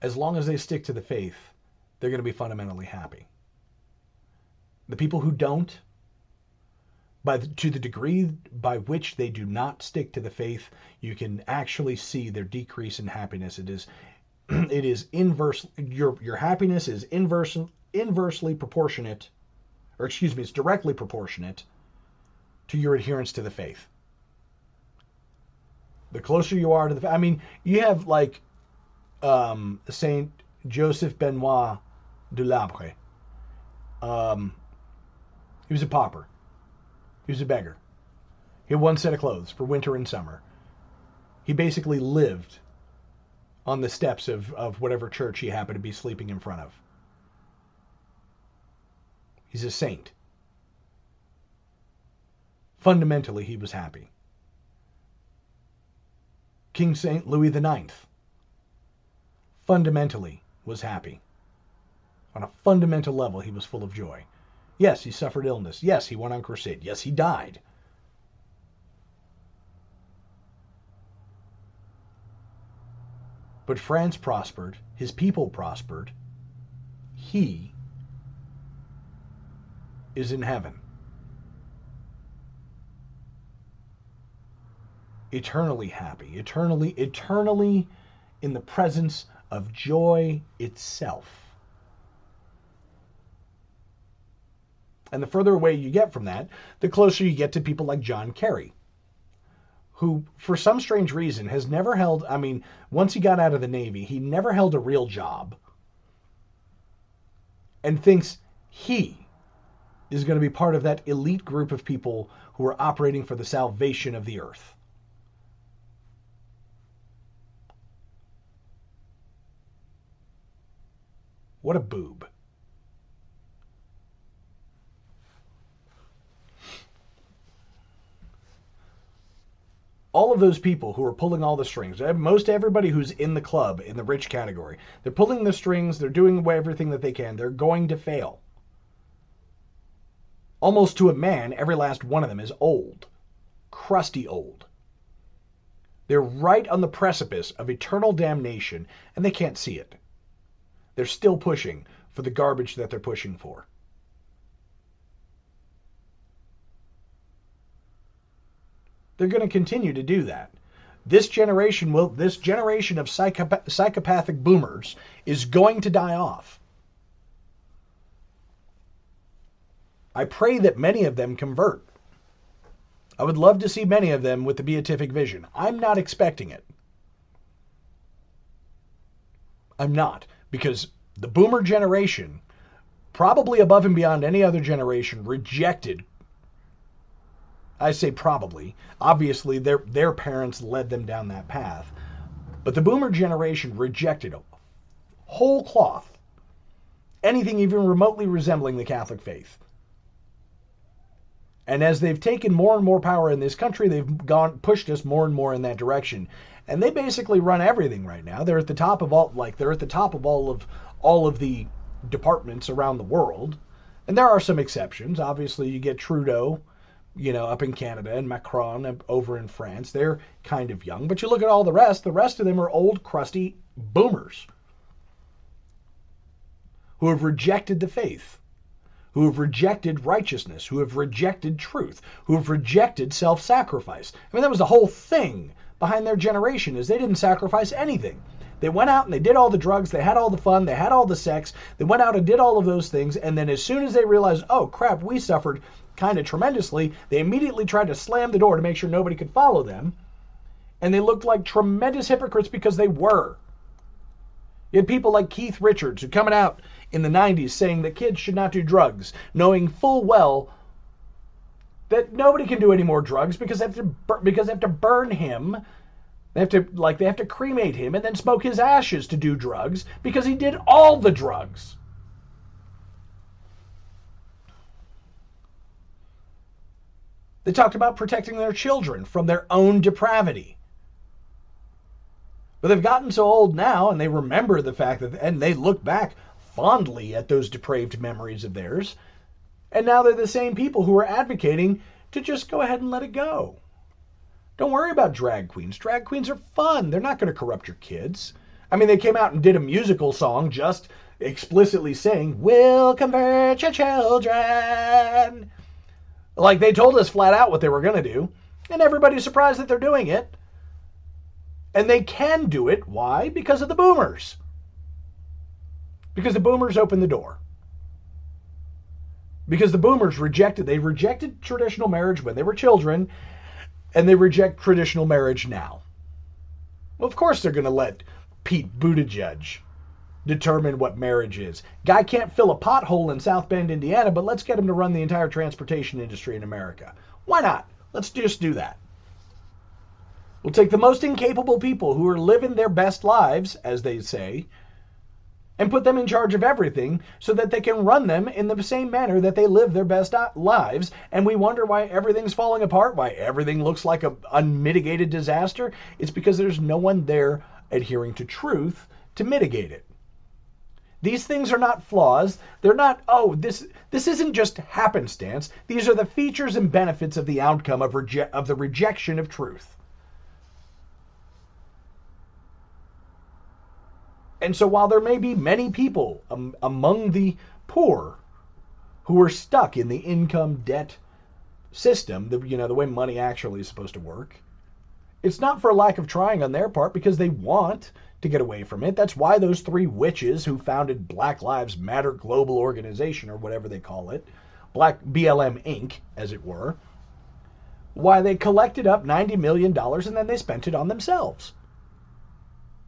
As long as they stick to the faith, they're going to be fundamentally happy. The people who don't, By the, to the degree by which they do not stick to the faith, you can actually see their decrease in happiness. It is, it is inverse. Your your happiness is inverse, inversely proportionate, or excuse me, it's directly proportionate to your adherence to the faith. The closer you are to the, I mean, you have like um, Saint Joseph Benoit de Labre. Um, he was a pauper. He was a beggar. He had one set of clothes for winter and summer. He basically lived on the steps of, of whatever church he happened to be sleeping in front of. He's a saint. Fundamentally, he was happy. King Saint Louis the ninth fundamentally was happy. On a fundamental level, he was full of joy. Yes, he suffered illness. Yes, he went on crusade. Yes, he died. But France prospered. His people prospered. he is in heaven, eternally happy, eternally, eternally in the presence of joy itself. And the further away you get from that, the closer you get to people like John Kerry, who, for some strange reason, has never held, I mean, once he got out of the Navy, he never held a real job, and thinks he is going to be part of that elite group of people who are operating for the salvation of the earth. What a boob. All of those people who are pulling all the strings, most everybody who's in the club, in the rich category, they're pulling the strings, they're doing everything that they can, they're going to fail. Almost to a man, every last one of them is old. Crusty old. They're right on the precipice of eternal damnation, and they can't see it. They're still pushing for the garbage that they're pushing for. They're going to continue to do that. This generation will, this generation of psychopath, psychopathic boomers is going to die off. I pray that many of them convert. I would love to see many of them with the beatific vision. I'm not expecting it. I'm not, because the boomer generation, probably above and beyond any other generation, rejected. I say probably. Obviously, their their parents led them down that path. But the boomer generation rejected whole cloth anything even remotely resembling the Catholic faith. And as they've taken more and more power in this country, they've gone pushed us more and more in that direction. And they basically run everything right now. They're at the top of all like they're at the top of all of all of the departments around the world. And there are some exceptions. Obviously, you get Trudeau, you know, up in Canada, and Macron up over in France. They're kind of young. But you look at all the rest, the rest of them are old, crusty boomers who have rejected the faith, who have rejected righteousness, who have rejected truth, who have rejected self-sacrifice. I mean, that was the whole thing behind their generation, is they didn't sacrifice anything. They went out and they did all the drugs, they had all the fun, they had all the sex, they went out and did all of those things, and then as soon as they realized, oh crap, we suffered kind of tremendously, they immediately tried to slam the door to make sure nobody could follow them, and they looked like tremendous hypocrites because they were. You had people like Keith Richards who coming out in the nineties saying that kids should not do drugs, knowing full well that nobody can do any more drugs because they have to, because they have to burn him. They have to, like, they have to cremate him and then smoke his ashes to do drugs because he did all the drugs. They talked about protecting their children from their own depravity. But they've gotten so old now, and they remember the fact that, and they look back fondly at those depraved memories of theirs, and now they're the same people who are advocating to just go ahead and let it go. Don't worry about drag queens. Drag queens are fun. They're not going to corrupt your kids. I mean, they came out and did a musical song just explicitly saying, "We'll convert your children." Like, they told us flat out what they were going to do, and everybody's surprised that they're doing it. And they can do it. Why? Because of the boomers. Because the boomers opened the door. Because the boomers rejected, they rejected traditional marriage when they were children, and they reject traditional marriage now. Well, of course they're going to let Pete Buttigieg determine what marriage is. Guy can't fill a pothole in South Bend, Indiana, but let's get him to run the entire transportation industry in America. Why not? Let's just do that. We'll take the most incapable people who are living their best lives, as they say, and put them in charge of everything so that they can run them in the same manner that they live their best lives. And we wonder why everything's falling apart, why everything looks like an unmitigated disaster. It's because there's no one there adhering to truth to mitigate it. These things are not flaws. They're not, oh, this this isn't just happenstance. These are the features and benefits of the outcome of, reje- of the rejection of truth. And so while there may be many people um, among the poor who are stuck in the income debt system, the, you know, the way money actually is supposed to work, it's not for lack of trying on their part because they want to get away from it. That's why those three witches who founded Black Lives Matter Global Organization, or whatever they call it, Black B L M Incorporated, as it were, why they collected up ninety million dollars and then they spent it on themselves.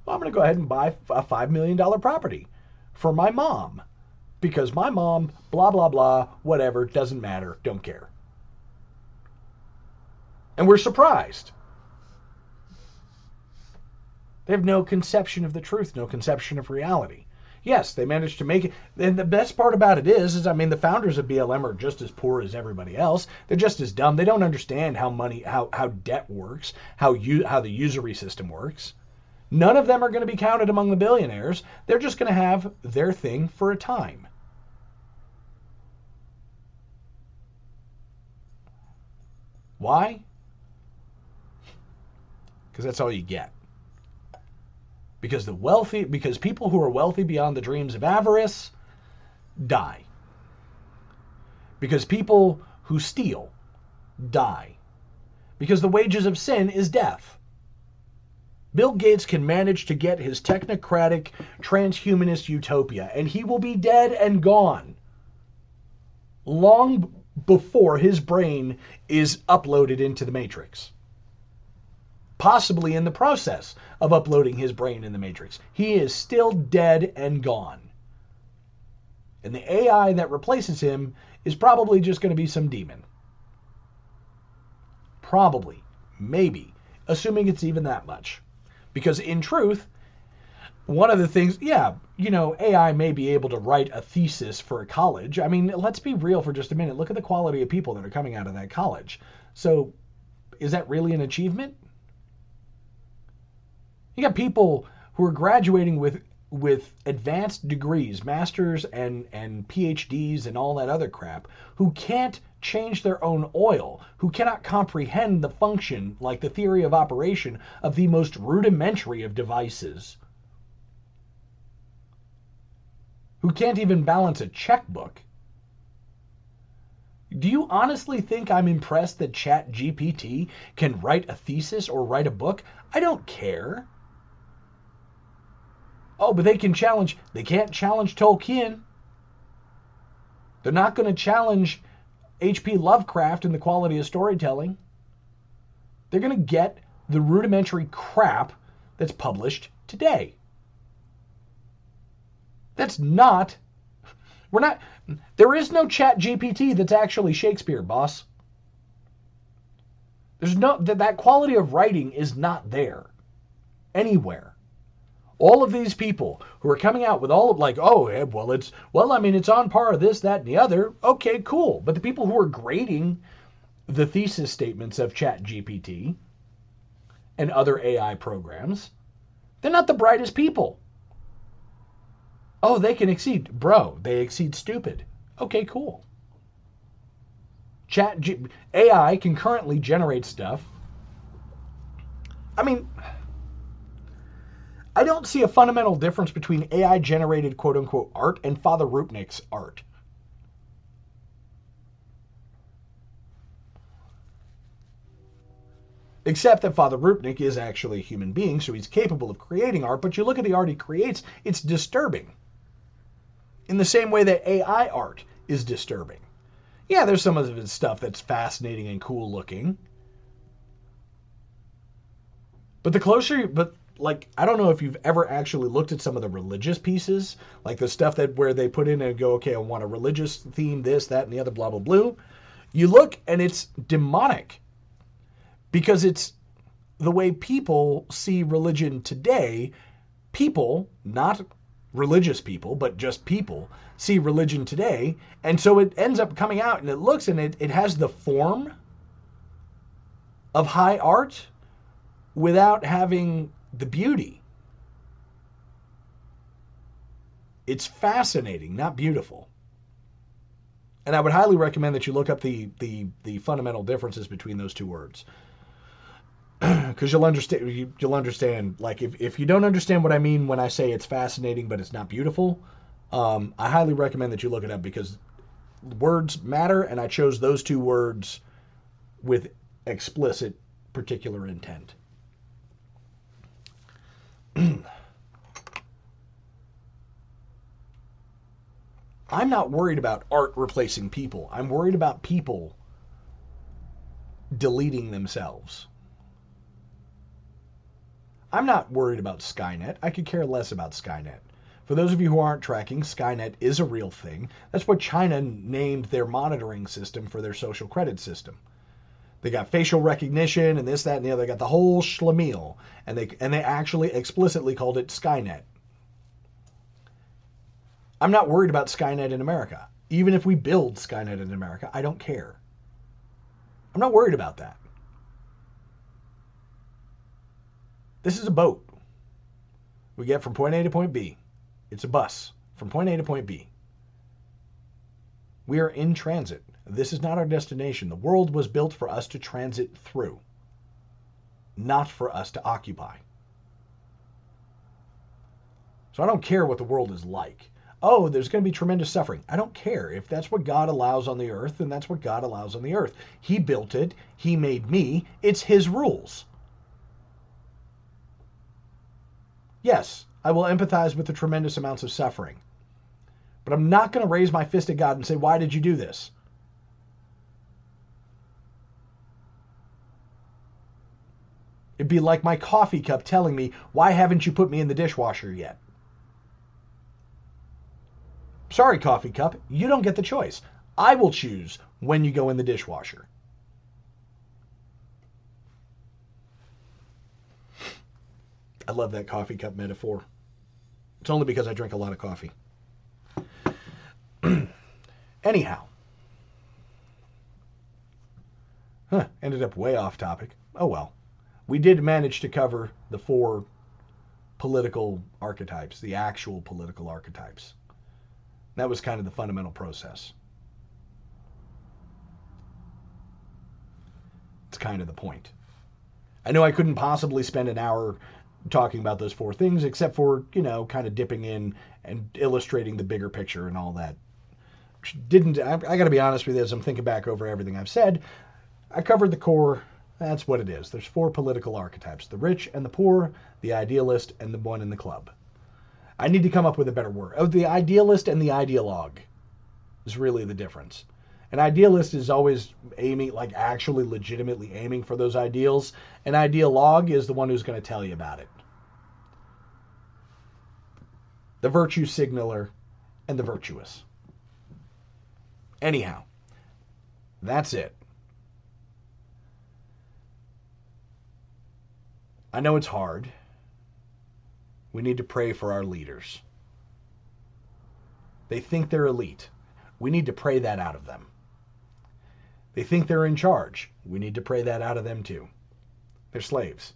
Well, I'm going to go ahead and buy a five million dollars property for my mom because my mom, blah, blah, blah, whatever, doesn't matter, don't care. And we're surprised. They have no conception of the truth, no conception of reality. Yes, they managed to make it. And the best part about it is, is I mean, the founders of B L M are just as poor as everybody else. They're just as dumb. They don't understand how money, how, how debt works, how you, how the usury system works. None of them are going to be counted among the billionaires. They're just going to have their thing for a time. Why? Because that's all you get. Because the wealthy, because people who are wealthy beyond the dreams of avarice die. Because people who steal die. Because the wages of sin is death. Bill Gates can manage to get his technocratic transhumanist utopia, and he will be dead and gone long before his brain is uploaded into the Matrix. Possibly in the process of uploading his brain in the Matrix. He is still dead and gone. And the A I that replaces him is probably just going to be some demon. Probably. Maybe. Assuming it's even that much. Because in truth, one of the things, yeah, you know, A I may be able to write a thesis for a college. I mean, let's be real for just a minute. Look at the quality of people that are coming out of that college. So, is that really an achievement? You got people who are graduating with with advanced degrees, masters and, and P H Ds and all that other crap, who can't change their own oil, who cannot comprehend the function, like the theory of operation, of the most rudimentary of devices, who can't even balance a checkbook. Do you honestly think I'm impressed that ChatGPT can write a thesis or write a book? I don't care. Oh, but they can challenge. They can't challenge Tolkien. They're not going to challenge H P Lovecraft and the quality of storytelling. They're going to get the rudimentary crap that's published today. That's not... We're not... There is no ChatGPT that's actually Shakespeare, boss. There's no... That, that quality of writing is not there. Anywhere. All of these people who are coming out with all of like, oh, well, it's, well, I mean, it's on par, this, that, and the other. Okay, cool. But the people who are grading the thesis statements of ChatGPT and other A I programs, they're not the brightest people. Oh, they can exceed. Bro, they exceed stupid. Okay, cool. Chat G- A I can currently generate stuff. I mean... I don't see a fundamental difference between A I-generated quote-unquote art and Father Rupnik's art. Except that Father Rupnik is actually a human being, so he's capable of creating art, but you look at the art he creates, it's disturbing. In the same way that A I art is disturbing. Yeah, there's some of his stuff that's fascinating and cool-looking. But the closer you... But Like, I don't know if you've ever actually looked at some of the religious pieces, like the stuff that where they put in and go, okay, I want a religious theme, this, that, and the other, blah, blah, blah. You look and it's demonic because it's the way people see religion today. People, not religious people, but just people see religion today. And so it ends up coming out and it looks and it, it has the form of high art without having... the beauty. It's fascinating, not beautiful. And I would highly recommend that you look up the, the, the fundamental differences between those two words. because you'll understand. You, you'll understand. Like if, if you don't understand what I mean when I say it's fascinating, but it's not beautiful, um, I highly recommend that you look it up because words matter, and I chose those two words with explicit particular intent. I'm not worried about art replacing people. I'm worried about people deleting themselves. I'm not worried about Skynet. I could care less about Skynet. For those of you who aren't tracking, Skynet is a real thing. That's what China named their monitoring system for their social credit system. They got facial recognition and this, that, and the other. They got the whole schlemiel, and they and they actually explicitly called it Skynet. I'm not worried about Skynet in America. Even if we build Skynet in America, I don't care. I'm not worried about that. This is a boat we get from point A to point B. It's a bus from point A to point B. We are in transit. This is not our destination. The world was built for us to transit through, not for us to occupy. So I don't care what the world is like. Oh, there's going to be tremendous suffering. I don't care. If that's what God allows on the earth, then that's what God allows on the earth. He built it. He made me. It's his rules. Yes, I will empathize with the tremendous amounts of suffering. But I'm not going to raise my fist at God and say, why did you do this? It'd be like my coffee cup telling me, why haven't you put me in the dishwasher yet? Sorry, coffee cup, you don't get the choice. I will choose when you go in the dishwasher. I love that coffee cup metaphor. It's only because I drink a lot of coffee. Anyhow. Huh, ended up way off topic. Oh well. We did manage to cover the four political archetypes, the actual political archetypes. That was kind of the fundamental process. It's kind of the point. I know I couldn't possibly spend an hour talking about those four things, except for, you know, kind of dipping in and illustrating the bigger picture and all that. Didn't, I, I got to be honest with you, as I'm thinking back over everything I've said, I covered the core. That's what it is. There's four political archetypes: the rich and the poor, the idealist, and the one in the club. I need to come up with a better word. Oh, the idealist and the ideologue is really the difference. An idealist is always aiming, like actually legitimately aiming for those ideals. An ideologue is the one who's going to tell you about it. The virtue signaler and the virtuous. Anyhow, that's it. I know it's hard. We need to pray for our leaders. They think they're elite. We need to pray that out of them. They think they're in charge. We need to pray that out of them too. They're slaves.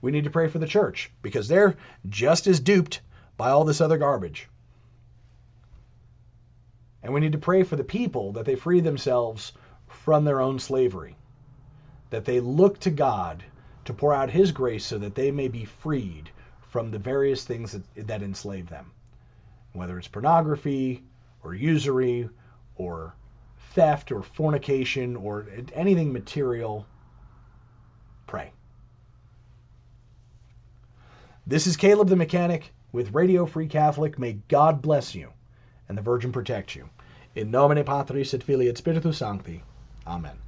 We need to pray for the church because they're just as duped by all this other garbage. And we need to pray for the people that they free themselves from their own slavery, that they look to God to pour out his grace so that they may be freed from the various things that, that enslave them, whether it's pornography or usury or theft or fornication or anything material. Pray. This is Caleb the Mechanic with Radio Free Catholic. May God bless you and the Virgin protect you. In nomine Patris et Filii et Spiritus Sancti. Amen.